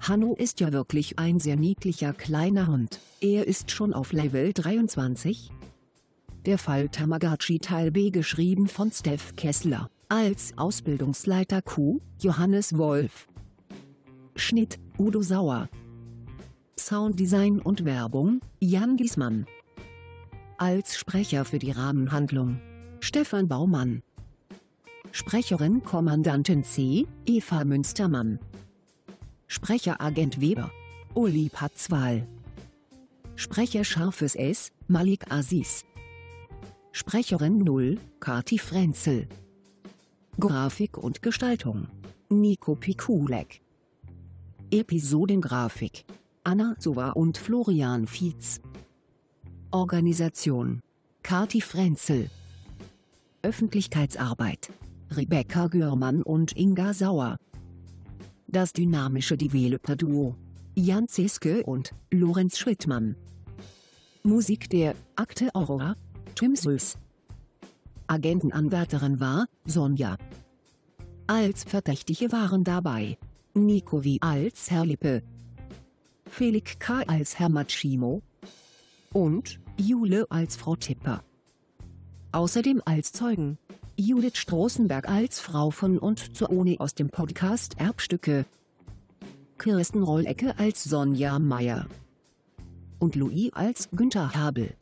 Hanno ist ja wirklich ein sehr niedlicher kleiner Hund, er ist schon auf Level dreiundzwanzig. Der Fall Tamagotchi Teil B, geschrieben von Steph Kessler, als Ausbildungsleiter Q, Johannes Wolf. Schnitt, Udo Sauer. Sounddesign und Werbung, Jan Giesmann. Als Sprecher für die Rahmenhandlung, Stefan Baumann. Sprecherin Kommandantin C, Eva Münstermann. Sprecher Agent Weber, Uli Patzwal. Sprecher Scharfes S, Malik Aziz. Sprecherin null, Kati Frenzel. Grafik und Gestaltung, Nico Pikulek. Episodengrafik, Anna Sowa und Florian Fietz. Organisation, Kati Frenzel. Öffentlichkeitsarbeit, Rebecca Görmann und Inga Sauer. Das dynamische Developer-Duo, Jan Zeske und Lorenz Schwittmann. Musik der Akte Aurora, Tim Süß. Agentenanwärterin war Sonja. Als Verdächtige waren dabei Nico W. als Herr Lippe, Felix K. als Herr Machimo und Jule als Frau Tipper. Außerdem als Zeugen Judith Stroßenberg als Frau von und zu ohne aus dem Podcast Erbstücke, Kirsten Rollecke als Sonja Meier und Louis als Günther Habel.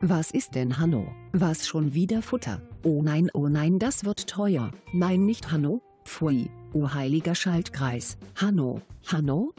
Was ist denn Hanno? Was schon wieder Futter? Oh nein, oh nein, das wird teuer. Nein, nicht Hanno. Pfui, oh heiliger Schaltkreis. Hanno, Hanno?